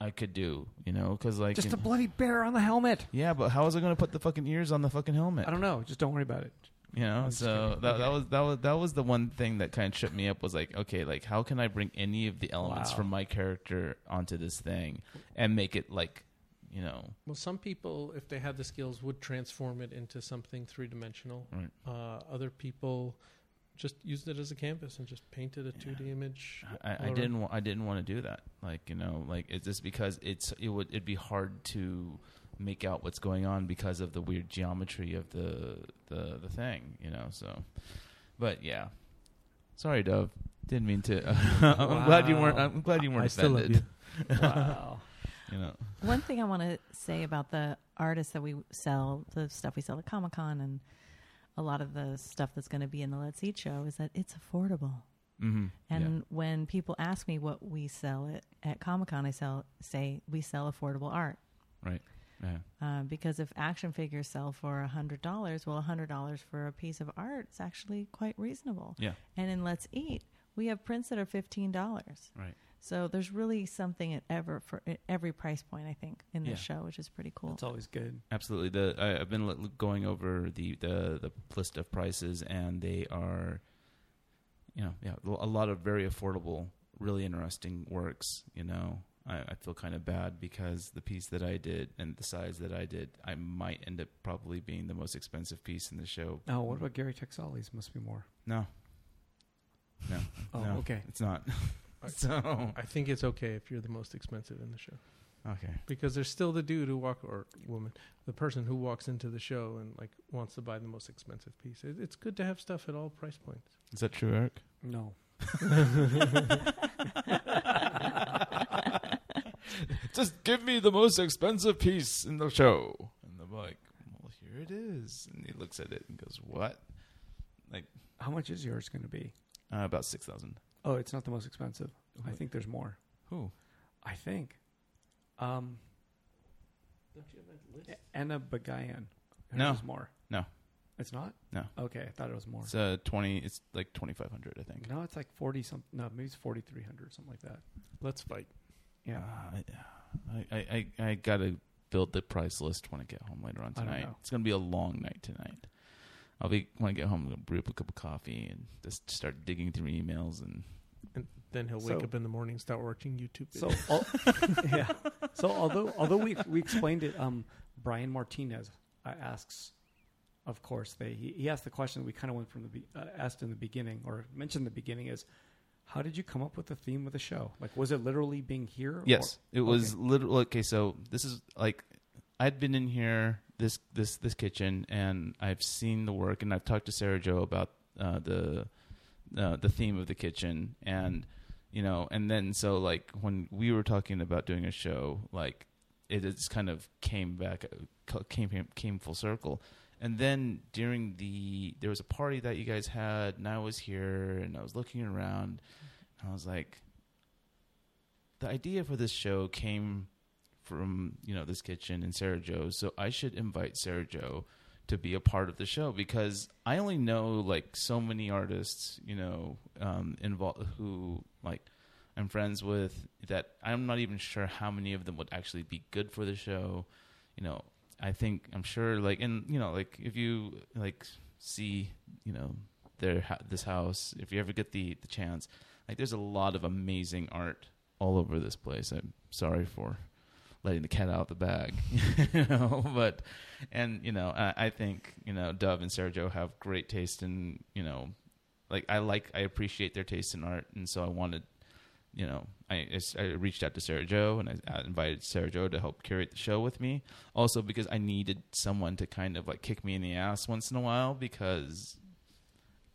I could do, you know, because like just a know. bloody bear on the helmet. Yeah, but how was I going to put the fucking ears on the fucking helmet? I don't know. Just don't worry about it. You know, I'm so that, okay. that was that was that was the one thing that kind of tripped me up, was like, okay, like how can I bring any of the elements wow. from my character onto this thing and make it like, you know? Well, some people, if they had the skills, would transform it into something three dimensional. Right. Uh, other people just used it as a canvas and just painted a yeah. two D image. I, I didn't. Wa- I didn't want to do that. Like, you know, like it's just because it's it would it'd be hard to make out what's going on because of the weird geometry of the the, the thing. You know, so. But yeah, sorry, Dove. Didn't mean to. Wow. I'm glad you weren't. I'm glad you weren't I offended. Still love you. Wow. You know. One thing I want to say about the artists that we sell, the stuff we sell at Comic-Con and a lot of the stuff that's going to be in the Let's Eat show, is that it's affordable. Mm-hmm. And yeah. when people ask me what we sell it, at Comic-Con, I sell say we sell affordable art. Right. Yeah. Uh, because if action figures sell for one hundred dollars, well, one hundred dollars for a piece of art is actually quite reasonable. Yeah. And in Let's Eat, we have prints that are fifteen dollars. Right. So there's really something at ever for at every price point, I think, in this yeah. show, which is pretty cool. It's always good. Absolutely. The I, I've been going over the, the the list of prices, and they are, you know, yeah, a lot of very affordable, really interesting works. You know, I, I feel kind of bad because the piece that I did and the size that I did, I might end up probably being the most expensive piece in the show. Oh, what about Gary Texali's? Must be more. No. No. oh, no, okay. It's not. So I think it's okay if you're the most expensive in the show. Okay. Because there's still the dude who walk or woman, the person who walks into the show and like wants to buy the most expensive piece. It, it's good to have stuff at all price points. Is that true, Eric? No. Just give me the most expensive piece in the show. And I'm like, well, here it is. And he looks at it and goes, what? Like, how much is yours going to be? Uh, about six thousand dollars. Oh, it's not the most expensive. What? I think there's more. Who? I think. Um, Don't you have that list? Anna Bagayan. No. There's more. No. It's not? No. Okay, I thought it was more. It's uh, twenty. It's like twenty-five hundred, I think. No, it's like forty something. No, maybe it's forty-three hundred, something like that. Let's fight. Yeah. Uh, I, I, I, I got to build the price list when I get home later on tonight. It's going to be a long night tonight. I'll be when I get home. I'm gonna brew up a cup of coffee and just start digging through emails, and and then he'll so, wake up in the morning, start watching YouTube. So, al- yeah. So although although we we explained it, um, Brian Martinez uh, asks, of course they he, he asked the question that we kind of went from the be- uh, asked in the beginning or mentioned in the beginning is, how did you come up with the theme of the show? Like, was it literally being here? Yes, or? It was okay. literally. Okay, so this is like I'd been in here. This this this kitchen, and I've seen the work, and I've talked to Sarah Jo about uh, the uh, the theme of the kitchen, and you know, and then so like when we were talking about doing a show, like it just kind of came back, came came full circle, and then during the there was a party that you guys had, and I was here, and I was looking around, and I was like, the idea for this show came from, you know, this kitchen and Sarah Jo, so I should invite Sarah Jo to be a part of the show, because I only know like so many artists, you know, um, involved who like I'm friends with that I'm not even sure how many of them would actually be good for the show. You know, I think I'm sure like, and you know, like if you like see, you know, their ha- this house, if you ever get the the chance, like there's a lot of amazing art all over this place. I'm sorry for letting the cat out of the bag, you know, but, and, you know, I, I think, you know, Dove and Sarah Jo have great taste in, you know, like, I like, I appreciate their taste in art, and so I wanted, you know, I, I reached out to Sarah Jo, and I invited Sarah Jo to help curate the show with me, also because I needed someone to kind of, like, kick me in the ass once in a while, because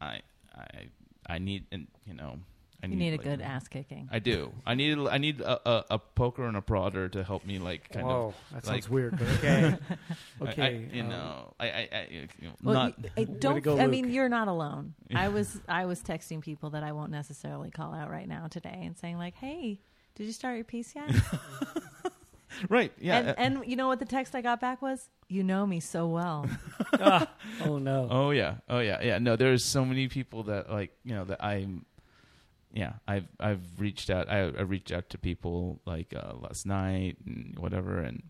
I, I, I need, and you know, I you need, need a like, good ass kicking. I do. I need I need a, a, a poker and a prodder to help me like kind Whoa, of. Whoa, that like, sounds weird. But okay, okay. I, I, you um, know, I, I, I you know, well, not. You, I don't. Go, I mean, you're not alone. Yeah. I was I was texting people that I won't necessarily call out right now today and saying like, hey, did you start your piece yet? Right. Yeah. And, uh, and you know what the text I got back was? You know me so well. ah, oh no. Oh yeah. Oh yeah. Yeah. No, there's so many people that like you know that I'm. Yeah, I've I've reached out. I, I reached out to people like uh, last night and whatever, and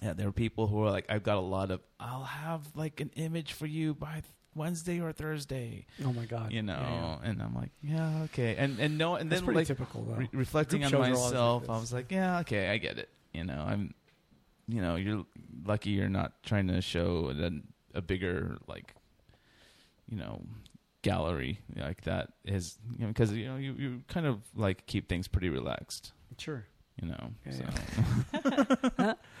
yeah, there were people who were like, I've got a lot of. I'll have like an image for you by Wednesday or Thursday. Oh my god, you know, yeah, yeah. And I'm like, yeah, okay, and and no, and that's then like typical, re- reflecting Group on myself, like I was like, yeah, okay, I get it. You know, I'm, you know, you're lucky you're not trying to show a, a bigger like, you know. Gallery like that is because you know, you, know you, you kind of like keep things pretty relaxed. Sure, you know. Yeah, so. Yeah.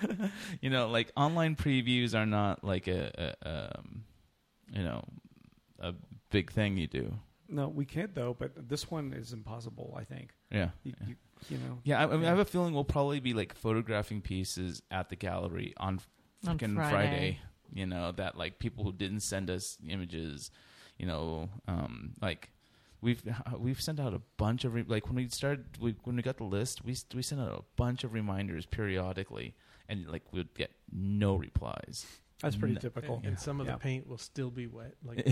You know, like online previews are not like a, a um, you know a big thing you do. No, we could though, but this one is impossible. I think. Yeah. You, yeah. You, you know. Yeah, I, I, mean, yeah. I have a feeling we'll probably be like photographing pieces at the gallery on, on fucking Friday. Friday. You know that like people who didn't send us images. You know, um, like we've we've sent out a bunch of re- like when we started we, when we got the list we we sent out a bunch of reminders periodically, and like we'd get no replies. That's pretty no, typical. And, and some of yeah. the paint will still be wet. Like,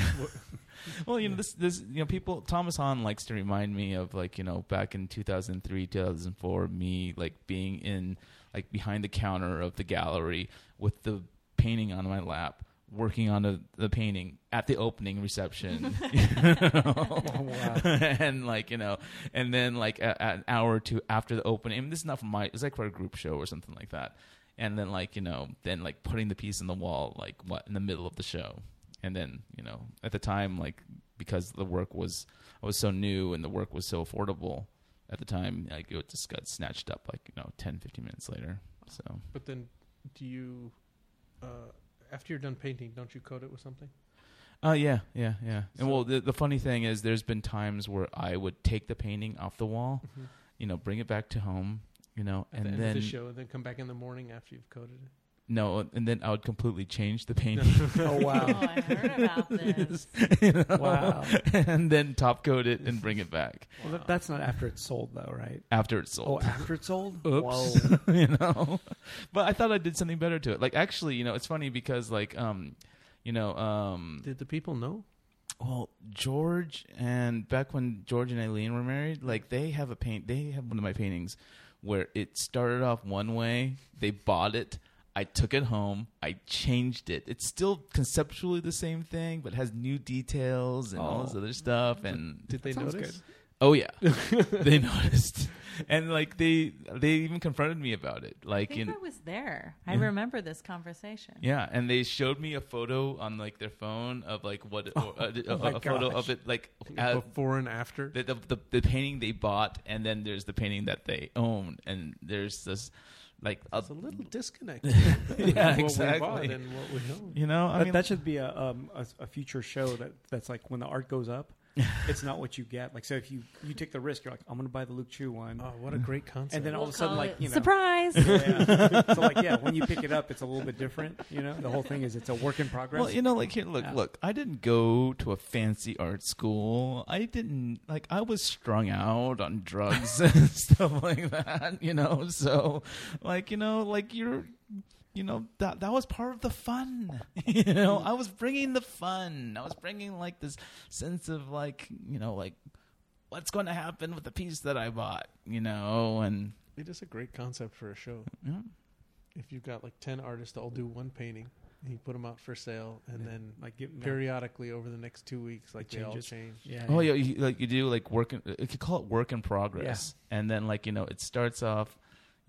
well, you know, this, this, you know, people. Thomas Hahn likes to remind me of, like, you know, back in two thousand three, two thousand four, me like being in like behind the counter of the gallery with the painting on my lap, working on a, the painting at the opening reception, oh, wow. and like, you know, and then like a, a, an hour or two after the opening. I mean, this is not from my. It's like for a group show or something like that. And then, like, you know, then, like, putting the piece in the wall, like, what, in the middle of the show. And then, you know, at the time, like, because the work was, I was so new and the work was so affordable at the time, like, it just got snatched up, like, you know, ten, fifteen minutes later. So. But then do you, uh, after you're done painting, don't you coat it with something? Uh, yeah, yeah, yeah. So and, well, the, the funny thing is there's been times where I would take the painting off the wall, mm-hmm. you know, bring it back to home. You know, At and the end then of the show, and then come back in the morning after you've coated it. No, and then I would completely change the painting. Oh wow! Oh, I heard about this. You know? Wow! And then top coat it and bring it back. Wow. Well, that's not after it's sold, though, right? After it's sold. Oh, after it's sold. Oops. You know, but I thought I did something better to it. Like, actually, you know, it's funny because, like, um, you know, um, did the people know? Well, George and back when George and Aileen were married, like they have a paint. They have one of my paintings. Where it started off one way, they bought it, I took it home, I changed it. It's still conceptually the same thing, but it has new details and oh. all this other stuff. And did they notice? Good. Oh yeah, they noticed, and like they they even confronted me about it. Like, I think you know, I was there. I yeah. remember this conversation. Yeah, and they showed me a photo on like their phone of like what oh, uh, a, oh a, a photo of it like before and after the the, the the painting they bought, and then there's the painting that they own, and there's this. Like a, it's a little disconnect. Yeah, what exactly. What we bought and what we own. You know, I that, mean, that should be a, um, a a future show that that's like when the art goes up. It's not what you get. Like, so if you, you take the risk, you're like, I'm going to buy the Luke Chew one. Oh, what a great concept. And then we'll all of a sudden, like, you know. Surprise! Yeah, yeah. So, like, yeah, when you pick it up, it's a little bit different, you know? The whole thing is it's a work in progress. Well, you know, like, here, look, yeah. look, I didn't go to a fancy art school. I didn't, like, I was strung out on drugs and stuff like that, you know? So, like, you know, like, you're... You know, that that was part of the fun. You know, I was bringing the fun. I was bringing, like, this sense of, like, you know, like, what's going to happen with the piece that I bought, you know? And it is a great concept for a show. Yeah. If you've got, like, ten artists all do one painting, and you put them out for sale, and yeah. then, like, get periodically over the next two weeks, like, they all change. Yeah, oh, yeah, yeah you, like, you do, like, work in, you call it work in progress. Yeah. And then, like, you know, it starts off.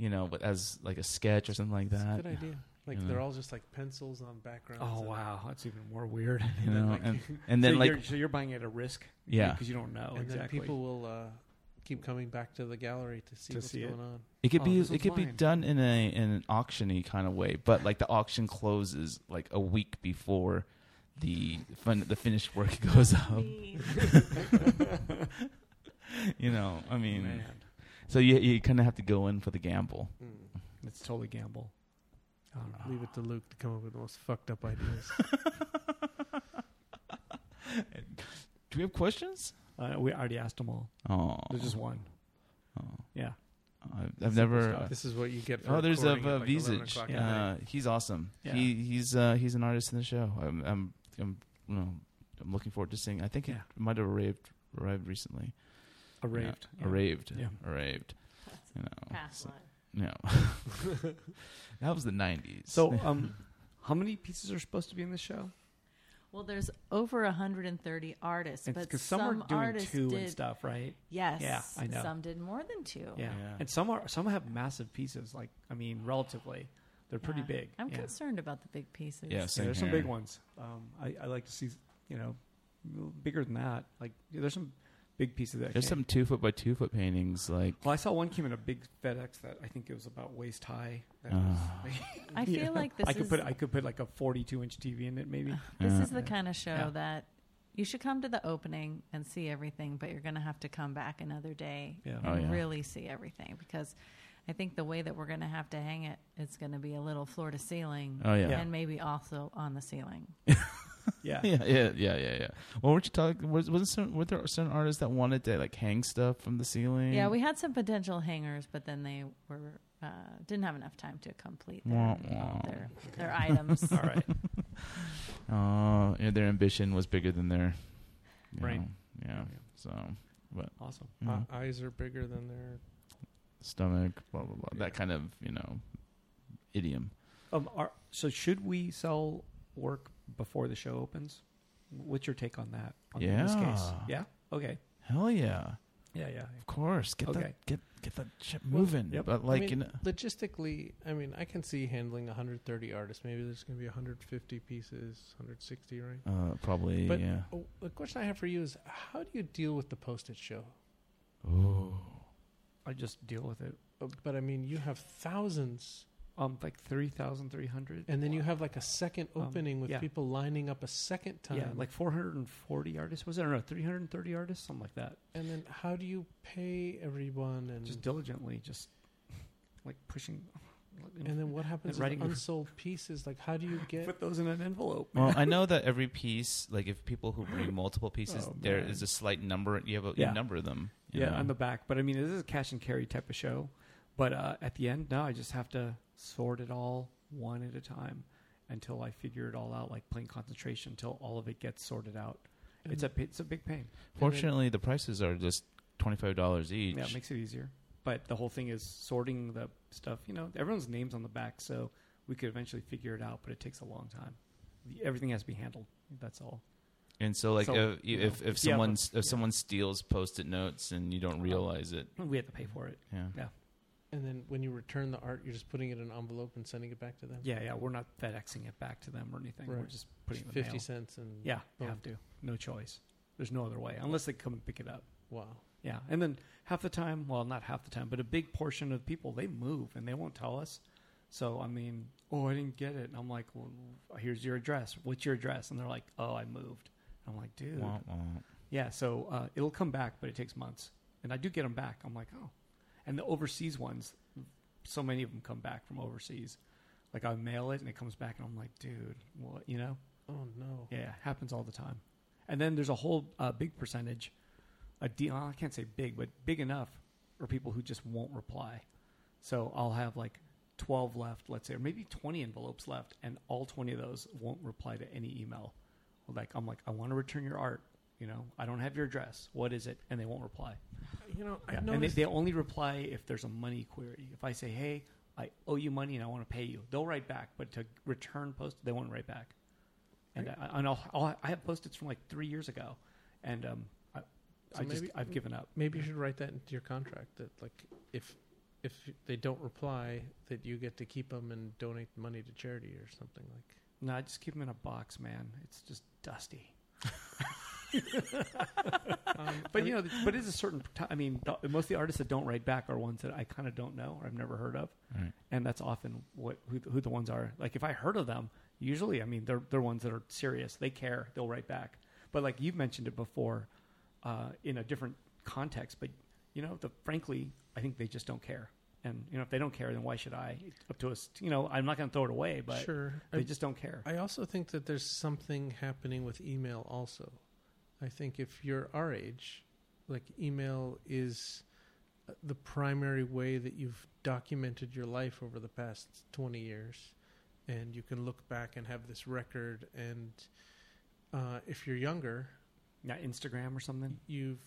You know, but as like a sketch or something like that. That's a good idea. Like, you they're know. all just like pencils on backgrounds. Oh, wow. That's even more weird. You know, like and, and then so like... You're, so you're buying at a risk? Yeah. Because you don't know and exactly. And people will uh, keep coming back to the gallery to see to what's see going it. on. It could oh, be it could mine. be done in a in an auction-y kind of way, but like the auction closes like a week before the fin- the finished work goes up. You know, I mean... Man. So you you kind of have to go in for the gamble. Mm. It's totally gamble. Oh, no. Leave it to Luke to come up with the most fucked up ideas. Do we have questions? Uh, we already asked them all. Oh, there's just one. Oh. Yeah, uh, I've That's never. Uh, this is what you get. For oh, there's a uh, like Visage. Yeah. Uh, he's awesome. Yeah. He he's uh, he's an artist in the show. I'm I'm I'm, you know, I'm looking forward to seeing. I think yeah. it might have arrived arrived recently. A raved. Yeah. Yeah. A raved. Yeah. A raved. You know, Pass so, no. That was the nineties. So um, how many pieces are supposed to be in this show? Well, there's over one hundred thirty artists. It's but some, some are doing artists two did, and stuff, right? Yes. Yeah, I know. Some did more than two. Yeah. yeah. And some are some have massive pieces. Like, I mean, relatively, they're yeah. pretty big. I'm yeah. concerned about the big pieces. Yeah, same yeah there's here. Some big ones. Um, I, I like to see, you know, bigger than that. Like, there's some... Big piece of that. There's came. some two foot by two foot paintings like. Well, I saw one came in a big FedEx that I think it was about waist high. That uh. was like, I feel know. like this. I could is put I could put like a forty-two inch T V in it maybe. This yeah. is the kind of show yeah. that you should come to the opening and see everything, but you're going to have to come back another day yeah. and oh, yeah. really see everything because I think the way that we're going to have to hang it, it's going to be a little floor to ceiling. Oh yeah. And yeah. maybe also on the ceiling. Yeah. yeah, yeah, yeah, yeah, yeah. Well, weren't you talking? Was, wasn't some, were there certain artists that wanted to like hang stuff from the ceiling? Yeah, we had some potential hangers, but then they were uh, didn't have enough time to complete their wah, wah. their, their items. All right. Uh, yeah, their ambition was bigger than their brain. Know, yeah. Okay. So, but awesome. Uh, mm-hmm. Eyes are bigger than their stomach. Blah blah blah. Yeah. That kind of you know idiom. Um. Are, so should we sell work before the show opens? What's your take on that? On yeah. This case? Yeah. Okay. Hell yeah. Yeah, yeah. yeah. Of course. Get okay. that. Get get that shit moving. Yep. But like, I mean, you know, logistically, I mean, I can see handling one hundred thirty artists. Maybe there's going to be one hundred fifty pieces, one hundred sixty, right? Uh, probably. But yeah. Oh, the question I have for you is, how do you deal with the post-it show? Oh. I just deal with it. But, but I mean, you have thousands. Um, like three thousand three hundred. And then wow. you have like a second opening um, with yeah. people lining up a second time. Yeah, like four hundred forty artists. Was it? I don't know, three hundred thirty artists, something like that. And then how do you pay everyone? And just diligently, just like pushing. And, and then what happens with unsold pieces? Like how do you get? Put those in an envelope. Well, I know that every piece, like if people who bring multiple pieces, oh, there man. is a slight number. You have a yeah. you number them. You yeah, know? On the back. But I mean, this is a cash and carry type of show. But uh, at the end, no, I just have to sort it all one at a time until I figure it all out, like playing concentration, until all of it gets sorted out. And it's a it's a big pain. Fortunately, the prices are just twenty-five dollars each. Yeah, it makes it easier. But the whole thing is sorting the stuff. You know, everyone's name's on the back, so we could eventually figure it out, but it takes a long time. Everything has to be handled. That's all. And so, like, so, uh, if, you know, if if someone yeah, if yeah. someone steals Post-it notes and you don't realize it, we have to pay for it. Yeah. Yeah. And then when you return the art, you're just putting it in an envelope and sending it back to them? Yeah, yeah. We're not FedExing it back to them or anything. Right. We're just putting just it in the mail. fifty cents and... Yeah, boom. You have to. No choice. There's no other way. Unless they come and pick it up. Wow. Yeah. And then half the time... Well, not half the time, but a big portion of people, they move and they won't tell us. So, I mean, oh, I didn't get it. And I'm like, well, here's your address. What's your address? And they're like, oh, I moved. And I'm like, dude. Wah, wah. Yeah, so uh, it'll come back, but it takes months. And I do get them back. I'm like, oh. And the overseas ones, so many of them come back from overseas. Like I mail it and it comes back and I'm like, dude, what, you know? Oh, no. Yeah, it happens all the time. And then there's a whole uh, big percentage, a de- I can't say big, but big enough are people who just won't reply. So I'll have like twelve left, let's say, or maybe twenty envelopes left, and all twenty of those won't reply to any email. Like I'm like, I want to return your art. You know, I don't have your address. What is it? And they won't reply. You know, yeah. and they, they only reply if there's a money query. If I say, "Hey, I owe you money and I want to pay you," they'll write back. But to return post, they won't write back. And I, I, and I'll, I'll, I have Post-its from like three years ago, and um, I, so I maybe, just I've given up. Maybe you should write that into your contract that like if if they don't reply, that you get to keep them and donate the money to charity or something like. No, I just keep them in a box, man. It's just dusty. um, but you know, but it's a certain time. I mean, most of the artists that don't write back are ones that I kind of don't know or I've never heard of, right. And that's often what who, who the ones are. Like if I heard of them, usually, I mean, they're they're ones that are serious. They care. They'll write back. But like you've mentioned it before, uh, in a different context. But you know, the, frankly, I think they just don't care. And you know, if they don't care, then why should I? It's up to us. You know, I'm not going to throw it away. But sure. they I, just don't care. I also think that there's something happening with email also. I think if you're our age, like email is the primary way that you've documented your life over the past twenty years, and you can look back and have this record. And uh, if you're younger, not Instagram or something, you've,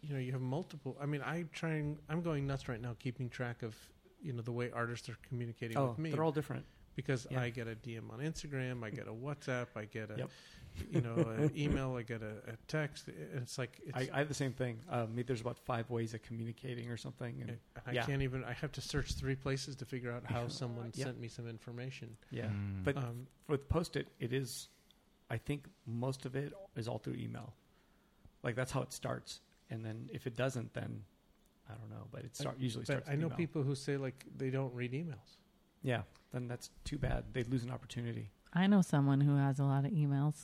you know, you have multiple. I mean, I try and I'm going nuts right now, keeping track of, you know, the way artists are communicating oh, with me. They're all different. Because yeah. I get a D M on Instagram, I get a WhatsApp, I get a, yep. you know, an email, I get a, a text. It's like it's I, I have the same thing. Um, maybe there's about five ways of communicating or something, and I, I yeah. can't even. I have to search three places to figure out how someone yep. sent me some information. Yeah, mm. but um, with Post-it, it is. I think most of it is all through email. Like that's how it starts, and then if it doesn't, then I don't know. But it start, I, usually but starts. I with know email. People who say like they don't read emails. Yeah, then that's too bad. They'd lose an opportunity. I know someone who has a lot of emails.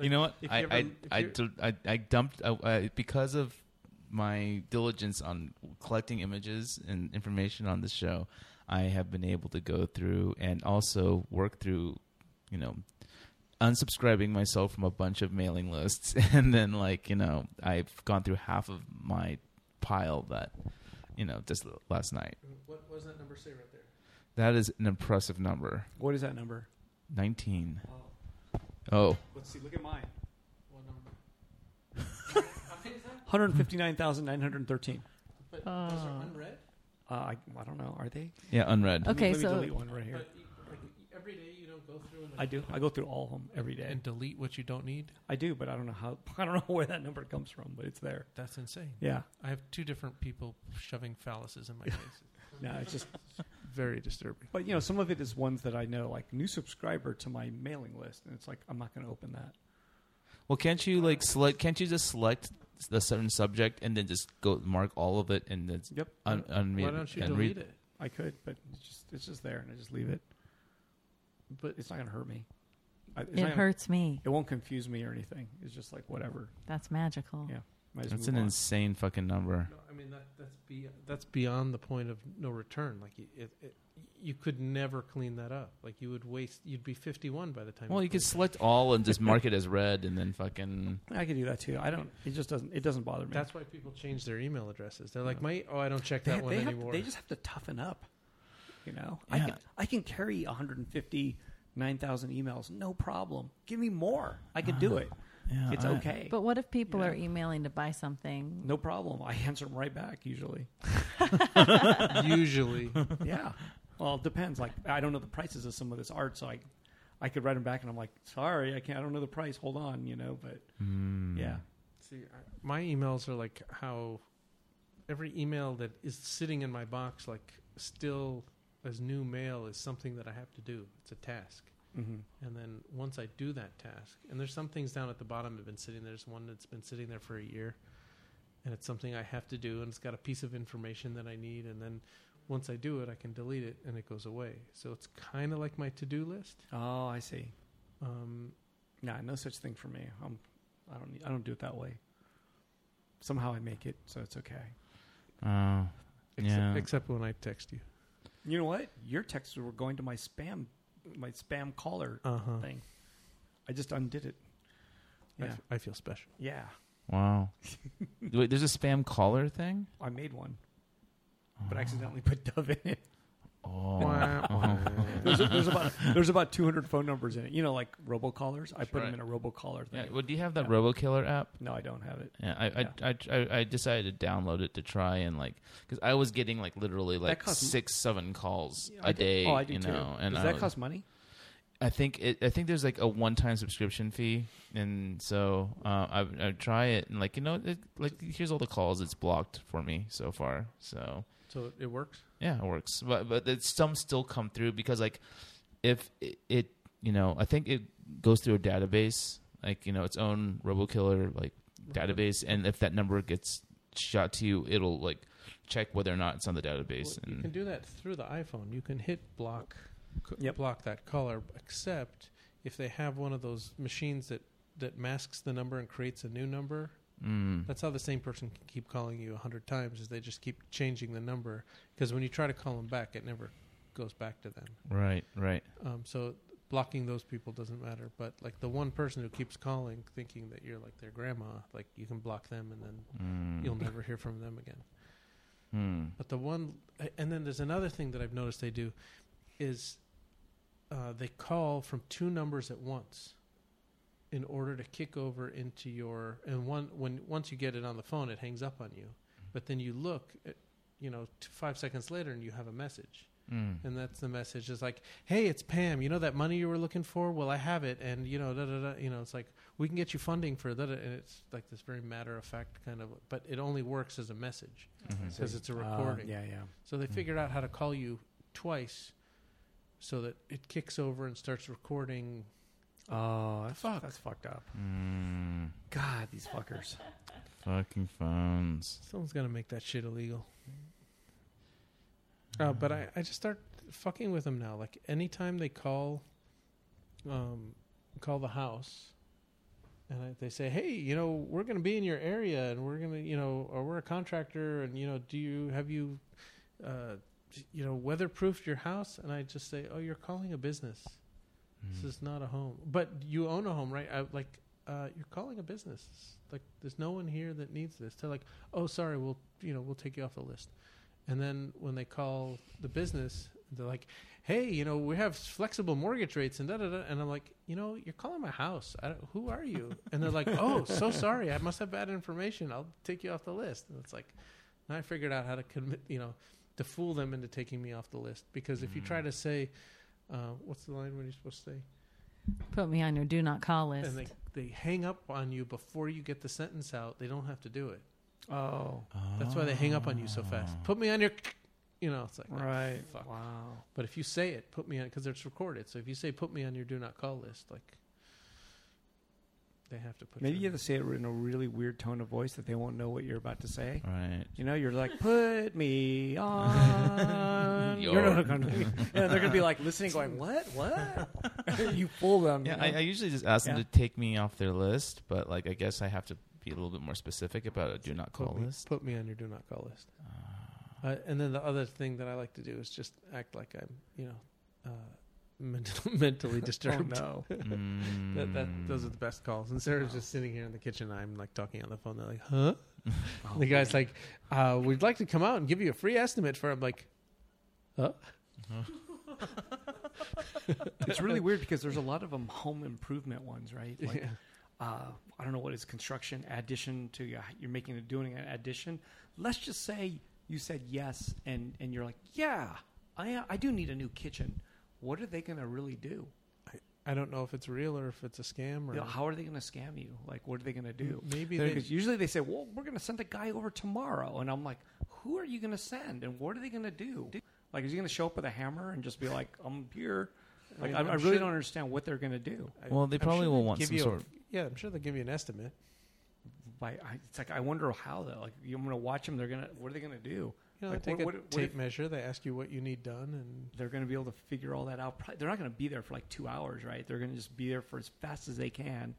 You know what? I I, I, I I dumped I, I, because of my diligence on collecting images and information on this show. I have been able to go through and also work through you know, unsubscribing myself from a bunch of mailing lists. And then, like, you know, I've gone through half of my pile that, you know, just last night. What was that number say right there? That is an impressive number. What is that number? nineteen. Wow. Oh. Let's see. Look at mine. What number? one hundred fifty-nine thousand nine hundred thirteen. But uh, those are unread? Uh, I, I don't know. Are they? Yeah, unread. Okay, let me, so... Let me delete one right here. But, like, every day you don't go through... And I do. I go through all of them every day. And delete what you don't need? I do, but I don't know how... I don't know where that number comes from, but it's there. That's insane. Yeah. I have two different people shoving phalluses in my face. No, it's just... Very disturbing. But, you know, some of it is ones that I know, like new subscriber to my mailing list. And it's like, I'm not going to open that. Well, can't you like select, can't you just select the certain subject and then just go mark all of it and then yep. un- unmute Why don't you and delete read? It? I could, but it's just, it's just there and I just leave it. But it's not going to hurt me. I, it hurts gonna, me. It won't confuse me or anything. It's just like, whatever. That's magical. Yeah. That's an on. Insane fucking number. No, I mean that, that's be, that's beyond the point of no return. Like it, it, it, you could never clean that up. Like you would waste. You'd be fifty-one by the time. Well, you, you could select it. All and just mark it as red, and then fucking. I could do that too. I don't. It just doesn't. It doesn't bother me. That's why people change their email addresses. They're like, my oh, I don't check they, that they one have, anymore. They just have to toughen up. You know, yeah. I can I can carry one hundred fifty-nine thousand emails, no problem. Give me more. I could uh. do it. Yeah, it's okay. Right. But what if people yeah. are emailing to buy something? No problem. I answer them right back, usually. Usually. Yeah. Well, it depends. Like, I don't know the prices of some of this art, so I I could write them back, and I'm like, sorry, I can't. I don't know the price. Hold on, you know, but mm. yeah. See, I, my emails are like how every email that is sitting in my box, like still as new mail, is something that I have to do. It's a task. Mm-hmm. And then once I do that task, and there's some things down at the bottom that have been sitting there. There's one that's been sitting there for a year, and it's something I have to do, and it's got a piece of information that I need. And then once I do it, I can delete it, and it goes away. So it's kind of like my to-do list. Oh, I see. Um, nah, no such thing for me. I'm, I don't. I don't do it that way. Somehow I make it, so it's okay. Oh, uh, except, yeah. Except when I text you. You know what? Your texts were going to my spam. My spam caller uh-huh. thing. I just undid it. Yeah. I, f- I feel special. Yeah. Wow. Wait, there's a spam caller thing? I made one. Oh. But I accidentally put Dove in it. Oh. oh. there's, a, there's about there's about two hundred phone numbers in it. You know, like robocallers? I sure put right. them in a robocaller thing. Yeah, well, do you have that yeah. RoboKiller app? No, I don't have it. Yeah, I, yeah. I, I, I I decided to download it to try and like... Because I was getting like literally like six, seven calls yeah, a do, day. Oh, I do you too. Know, and Does I that was, cost money? I think it, I think there's like a one-time subscription fee. And so uh, I I try it and like, you know, it, like here's all the calls. It's blocked for me so far. So... So it works? Yeah, it works. But but it's, some still come through because, like, if it, it, you know, I think it goes through a database, like, you know, its own RoboKiller, like, database. And if that number gets shot to you, it'll, like, check whether or not it's on the database. Well, and you can do that through the iPhone. You can hit block, yep. block that caller, except if they have one of those machines that, that masks the number and creates a new number. Mm. That's how the same person can keep calling you a hundred times, is they just keep changing the number, because when you try to call them back, it never goes back to them. Right, right. Um, so blocking those people doesn't matter, but like the one person who keeps calling thinking that you're like their grandma, like you can block them and then mm. you'll never hear from them again. Mm. But the one, and then there's another thing that I've noticed they do is uh, they call from two numbers at once. In order to kick over into your and one when once you get it on the phone, it hangs up on you. But then you look, at, you know, t- five seconds later, and you have a message, mm. and that's the message. It's like, "Hey, it's Pam. You know that money you were looking for? Well, I have it, and you know, da da da. You know, it's like we can get you funding for that." And it's like this very matter of fact kind of, but it only works as a message because mm-hmm. it's a recording. Uh, yeah, yeah. So they mm-hmm. figured out how to call you twice, so that it kicks over and starts recording. Oh, that's, Fuck. that's fucked up. Mm. God, these fuckers. Fucking phones. Someone's going to make that shit illegal. Uh, but I, I just start fucking with them now. Like, anytime they call um, call the house and I, they say, hey, you know, we're going to be in your area and we're going to, you know, or we're a contractor and, you know, do you, have you, uh, you know, weatherproofed your house? And I just say, oh, you're calling a business. Mm. This is not a home. But you own a home, right? I, like, uh, you're calling a business. Like, there's no one here that needs this. They're like, oh, sorry, we'll, you know, we'll take you off the list. And then when they call the business, they're like, hey, you know, we have flexible mortgage rates and da da da. And I'm like, you know, you're calling my house. I don't, who are you? And they're like, oh, so sorry. I must have bad information. I'll take you off the list. And it's like, and I figured out how to commit, you know, to fool them into taking me off the list. Because if mm. you try to say, uh, what's the line when you're supposed to say? Put me on your do not call list. And they, they hang up on you before you get the sentence out. They don't have to do it. Oh. oh. That's why they hang up on you so fast. Put me on your... You know, it's like, right. Oh, fuck. Wow. But if you say it, put me on... Because it's recorded. So if you say, put me on your do not call list, like... They have to put. Maybe you, you have to say it in a really weird tone of voice that they won't know what you're about to say. Right. You know, you're like, put me on. You're not going to. They're going to be like listening, going, what, what? You fool them. Yeah, you know? I, I usually just ask yeah. them to take me off their list, but like, I guess I have to be a little bit more specific about a do not call put me, list. Put me on your do not call list. Uh, uh, and then the other thing that I like to do is just act like I'm, you know. Uh, mentally disturbed. Oh, no. mm. that, that, those are the best calls. And Sarah's just sitting here in the kitchen. I'm like talking on the phone. They're like, huh? Oh, the guy's man. like, uh, we'd like to come out and give you a free estimate for. I'm like, huh? Uh-huh. It's really weird because there's a lot of them home improvement ones, right? Like, yeah. uh, I don't know what is construction, addition to, uh, you're making a doing an addition. Let's just say you said yes. And, and you're like, yeah, I I do need a new kitchen. What are they going to really do? I, I don't know if it's real or if it's a scam. Or you know, how are they going to scam you? Like, what are they going to do? Maybe they, usually they say, well, we're going to send a guy over tomorrow. And I'm like, who are you going to send? And what are they going to do? Like, is he going to show up with a hammer and just be like, I'm here? Like, I, mean, I, I really sure don't understand what they're going to do. I, well, they probably sure will want some a, sort of... Yeah, I'm sure they'll give you an estimate. By, I, it's like, I wonder how, though. Like, I'm going to watch them. They're going to... What are they going to do? You know, like they take what, a what, tape what measure. They ask you what you need done, and they're going to be able to figure all that out. Probably, they're not going to be there for like two hours, right? They're going to just be there for as fast as they can.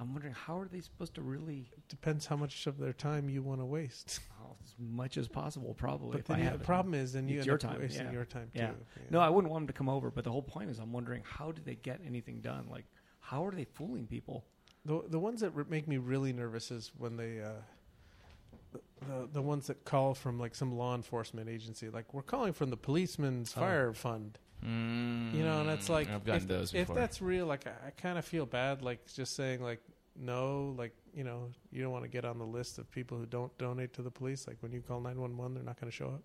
I'm wondering how are they supposed to really? It depends how much of their time you want to waste. Oh, as much as possible, probably. But then you, the problem is, then you it's end your up time. wasting yeah. your time yeah. too. Yeah. No, I wouldn't want them to come over. But the whole point is, I'm wondering how do they get anything done? Like, how are they fooling people? The the ones that r- make me really nervous is when they. Uh, The, the ones that call from like some law enforcement agency, like we're calling from the policeman's oh. fire fund, mm. you know, and it's like I've gotten if, those if that's real, like I, I kind of feel bad, like just saying like no, like you know, you don't want to get on the list of people who don't donate to the police. Like when you call nine one one, they're not going to show up.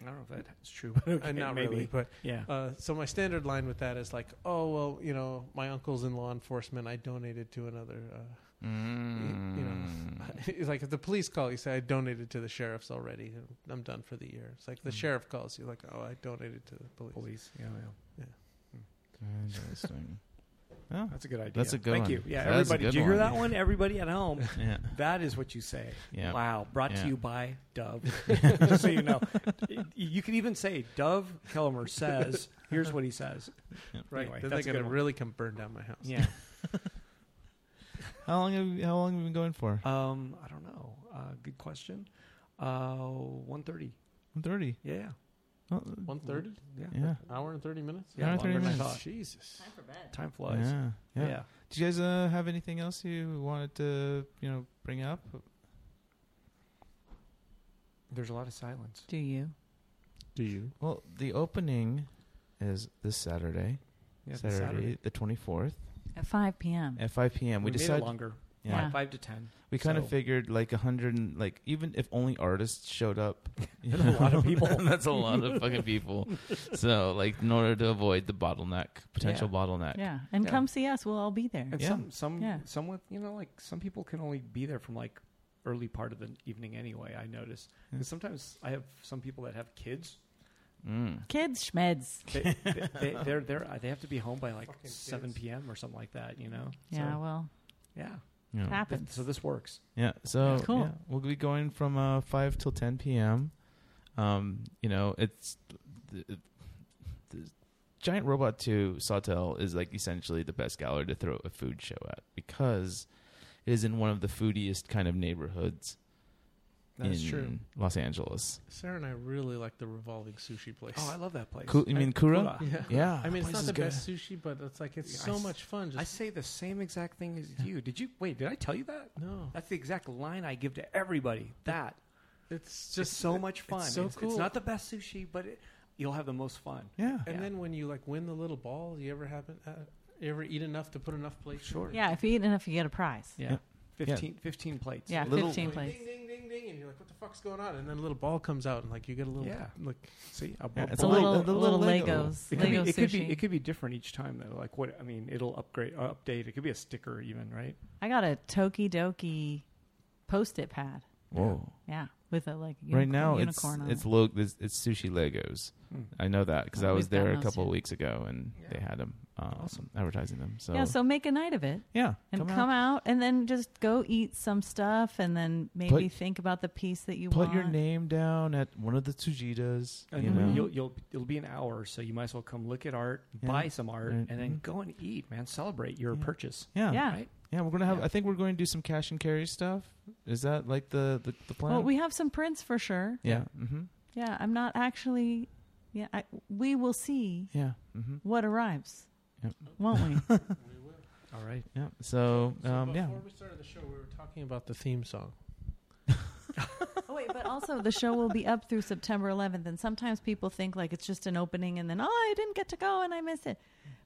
I don't know if that's true, but okay, uh, not maybe. really. But yeah, uh, so my standard line with that is like, oh well, you know, my uncle's in law enforcement. I donated to another. Uh, Mm. You know, it's like if the police call, you say, I donated to the sheriff's already. I'm done for the year. It's like the mm. sheriff calls you, like, oh, I donated to the police. Police, yeah, yeah. yeah. Mm. Interesting. Oh, that's a good idea. That's a good Thank one. Thank you. Yeah, that everybody, did you hear that one? Everybody at home, yeah. that is what you say. Yeah. Wow. Brought yeah. to you by Dove. Just so you know. You can even say, Dove Kellmer says, here's what he says. Yeah. Right. Anyway, then they're going to really come burn down my house. Yeah. How long have you, how long have you been going for? Um, I don't know. Uh, good question. Uh, one thirty. One thirty. Yeah. Uh, one thirty. Yeah. yeah. Hour and thirty minutes. Yeah. Hour and thirty minutes. Jesus. Time for bed. Time flies. Yeah. Yeah. yeah. Do you guys uh, have anything else you wanted to you know bring up? There's a lot of silence. Do you? Do you? Well, the opening is this Saturday. Yeah, Saturday, Saturday the twenty fourth. At five p.m. At five p m. We, we decided made it longer. Yeah. yeah. five to ten. We kind of so. figured like one hundred, and like even if only artists showed up. That's know, a lot of people. That's a lot of fucking people. So like in order to avoid the bottleneck, potential yeah. bottleneck. Yeah. And yeah. come see us. We'll all be there. And yeah. some, some, yeah. some with, you know, like some people can only be there from like early part of the evening anyway, I noticed. Mm. Because sometimes I have some people that have kids. Mm. Kids, schmeds. They, they, they, they're, they're, uh, they have to be home by like Fucking seven p.m. or something like that, you know? Yeah, so, well. Yeah. You know. It happens. Th- so this works. Yeah. So cool. yeah, we'll be going from uh, five till ten p.m. Um, you know, it's... Th- th- th- Giant Robot two Sawtell is like essentially the best gallery to throw a food show at because it is in one of the foodiest kind of neighborhoods That's true. Los Angeles. Sarah and I really like the revolving sushi place. Oh, I love that place. Cool, you mean I, Kura? Kura? Yeah. yeah. I mean, it's not the good. best sushi, but it's like it's yeah, so I, much fun. Just I say the same exact thing as yeah. you. Did you wait? Did I tell you that? No. That's the exact line I give to everybody. That it's just it's so it, much fun. It's so it's, cool. It's not the best sushi, but it, you'll have the most fun. Yeah. And yeah. then when you like win the little ball, you ever happen? Uh, you ever eat enough to put enough plates? Sure. Yeah. If you eat enough, you get a prize. Yeah. yeah. fifteen, yeah. fifteen plates. Yeah, little fifteen plates. Ding, ding, ding, ding, and you're like, what the fuck's going on? And then a little ball comes out, and like you get a little, yeah. like, see, a, yeah, it's a little, the little, little Legos. It could, Lego be, it, could be, it could be different each time, though. Like, what, I mean, it'll upgrade, uh, update. It could be a sticker, even, right? I got a Tokidoki post-it pad. Whoa. Yeah, with a like unicorn, right now unicorn it's, it's, lo- it's it's sushi Legos. Hmm. I know that because oh, I was there a couple of weeks ago and yeah. they had them um, awesome. advertising them. So yeah, so make a night of it. Yeah, and come, come out. out and then just go eat some stuff and then maybe put, think about the piece that you put want. Put your name down at one of the Tsujidas. You know? You'll, you'll it'll be an hour, so you might as well come look at art, yeah. buy some art, mm-hmm. and then go and eat. Man, celebrate your yeah. purchase. Yeah, yeah. Right? Yeah, we're gonna have. Yeah. I think we're going to do some cash and carry stuff. Is that like the, the, the plan? Well, we have some prints for sure. Yeah. Mm-hmm. Yeah, I'm not actually. Yeah, I, we will see. Yeah. Mm-hmm. What arrives, yep. won't we? We will. All right. Yeah. So, um, so before yeah. we started the show, we were talking about the theme song. Oh, wait, but also the show will be up through September eleventh, and sometimes people think like it's just an opening, and then oh, I didn't get to go, and I missed it,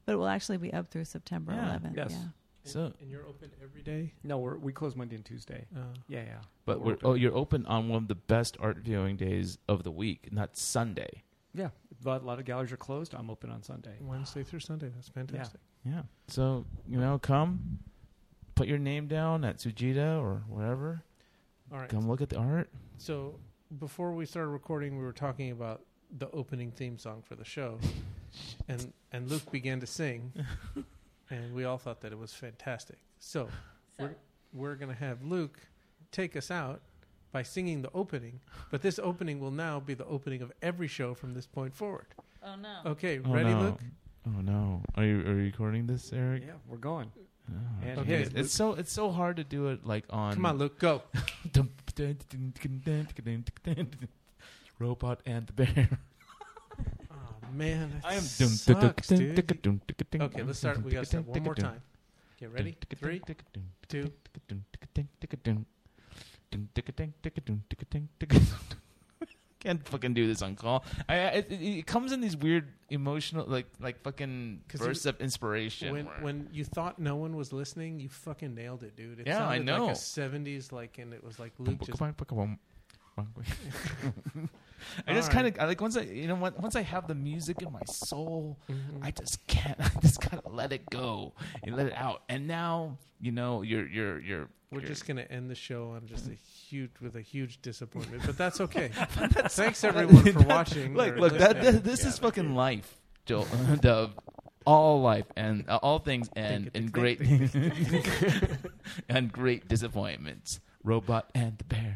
but it will actually be up through September eleventh. Yes. Yeah. So and you're open every day? No, we're, we close Monday and Tuesday. Uh, yeah, yeah. But, but we're oh, you're open on one of the best art viewing days of the week, not Sunday. Yeah, but a lot of galleries are closed. I'm open on Sunday. Wednesday through Sunday. That's fantastic. Yeah. yeah. So, you know, come, put your name down at Tsujita or wherever. All right. Come look at the art. So before we started recording, we were talking about the opening theme song for the show, and and Luke began to sing. And we all thought that it was fantastic. So, so. we're, we're going to have Luke take us out by singing the opening. But this opening will now be the opening of every show from this point forward. Oh, no. Okay, oh ready, no. Luke? Oh, no. Are you, are you recording this, Eric? Yeah, we're going. Oh. And okay. It's, it's, so, it's so hard to do it like on... Come on, Luke, go. Robot and the Bear. Man, I am sucks, dude. Okay, let's start. We got to start one more time. Okay, ready? Three, two. Can't fucking do this on call. I, it, it comes in these weird emotional, like, like fucking bursts of inspiration. When, when you thought no one was listening, you fucking nailed it, dude. It yeah, I know. Like a seventies, like, and it was like Luke just. I all just right. kind of I like once I you know once I have the music in my soul, mm-hmm. I just can't. I just gotta let it go and let it out. And now you know you're you're you're. We're you're, just gonna end the show on just a huge with a huge disappointment, but that's okay. that's Thanks everyone for watching. Like, look, that, that, this yeah, is fucking life, Joel Dove. All life and uh, all things end in great and great disappointments. Robot and the Bear.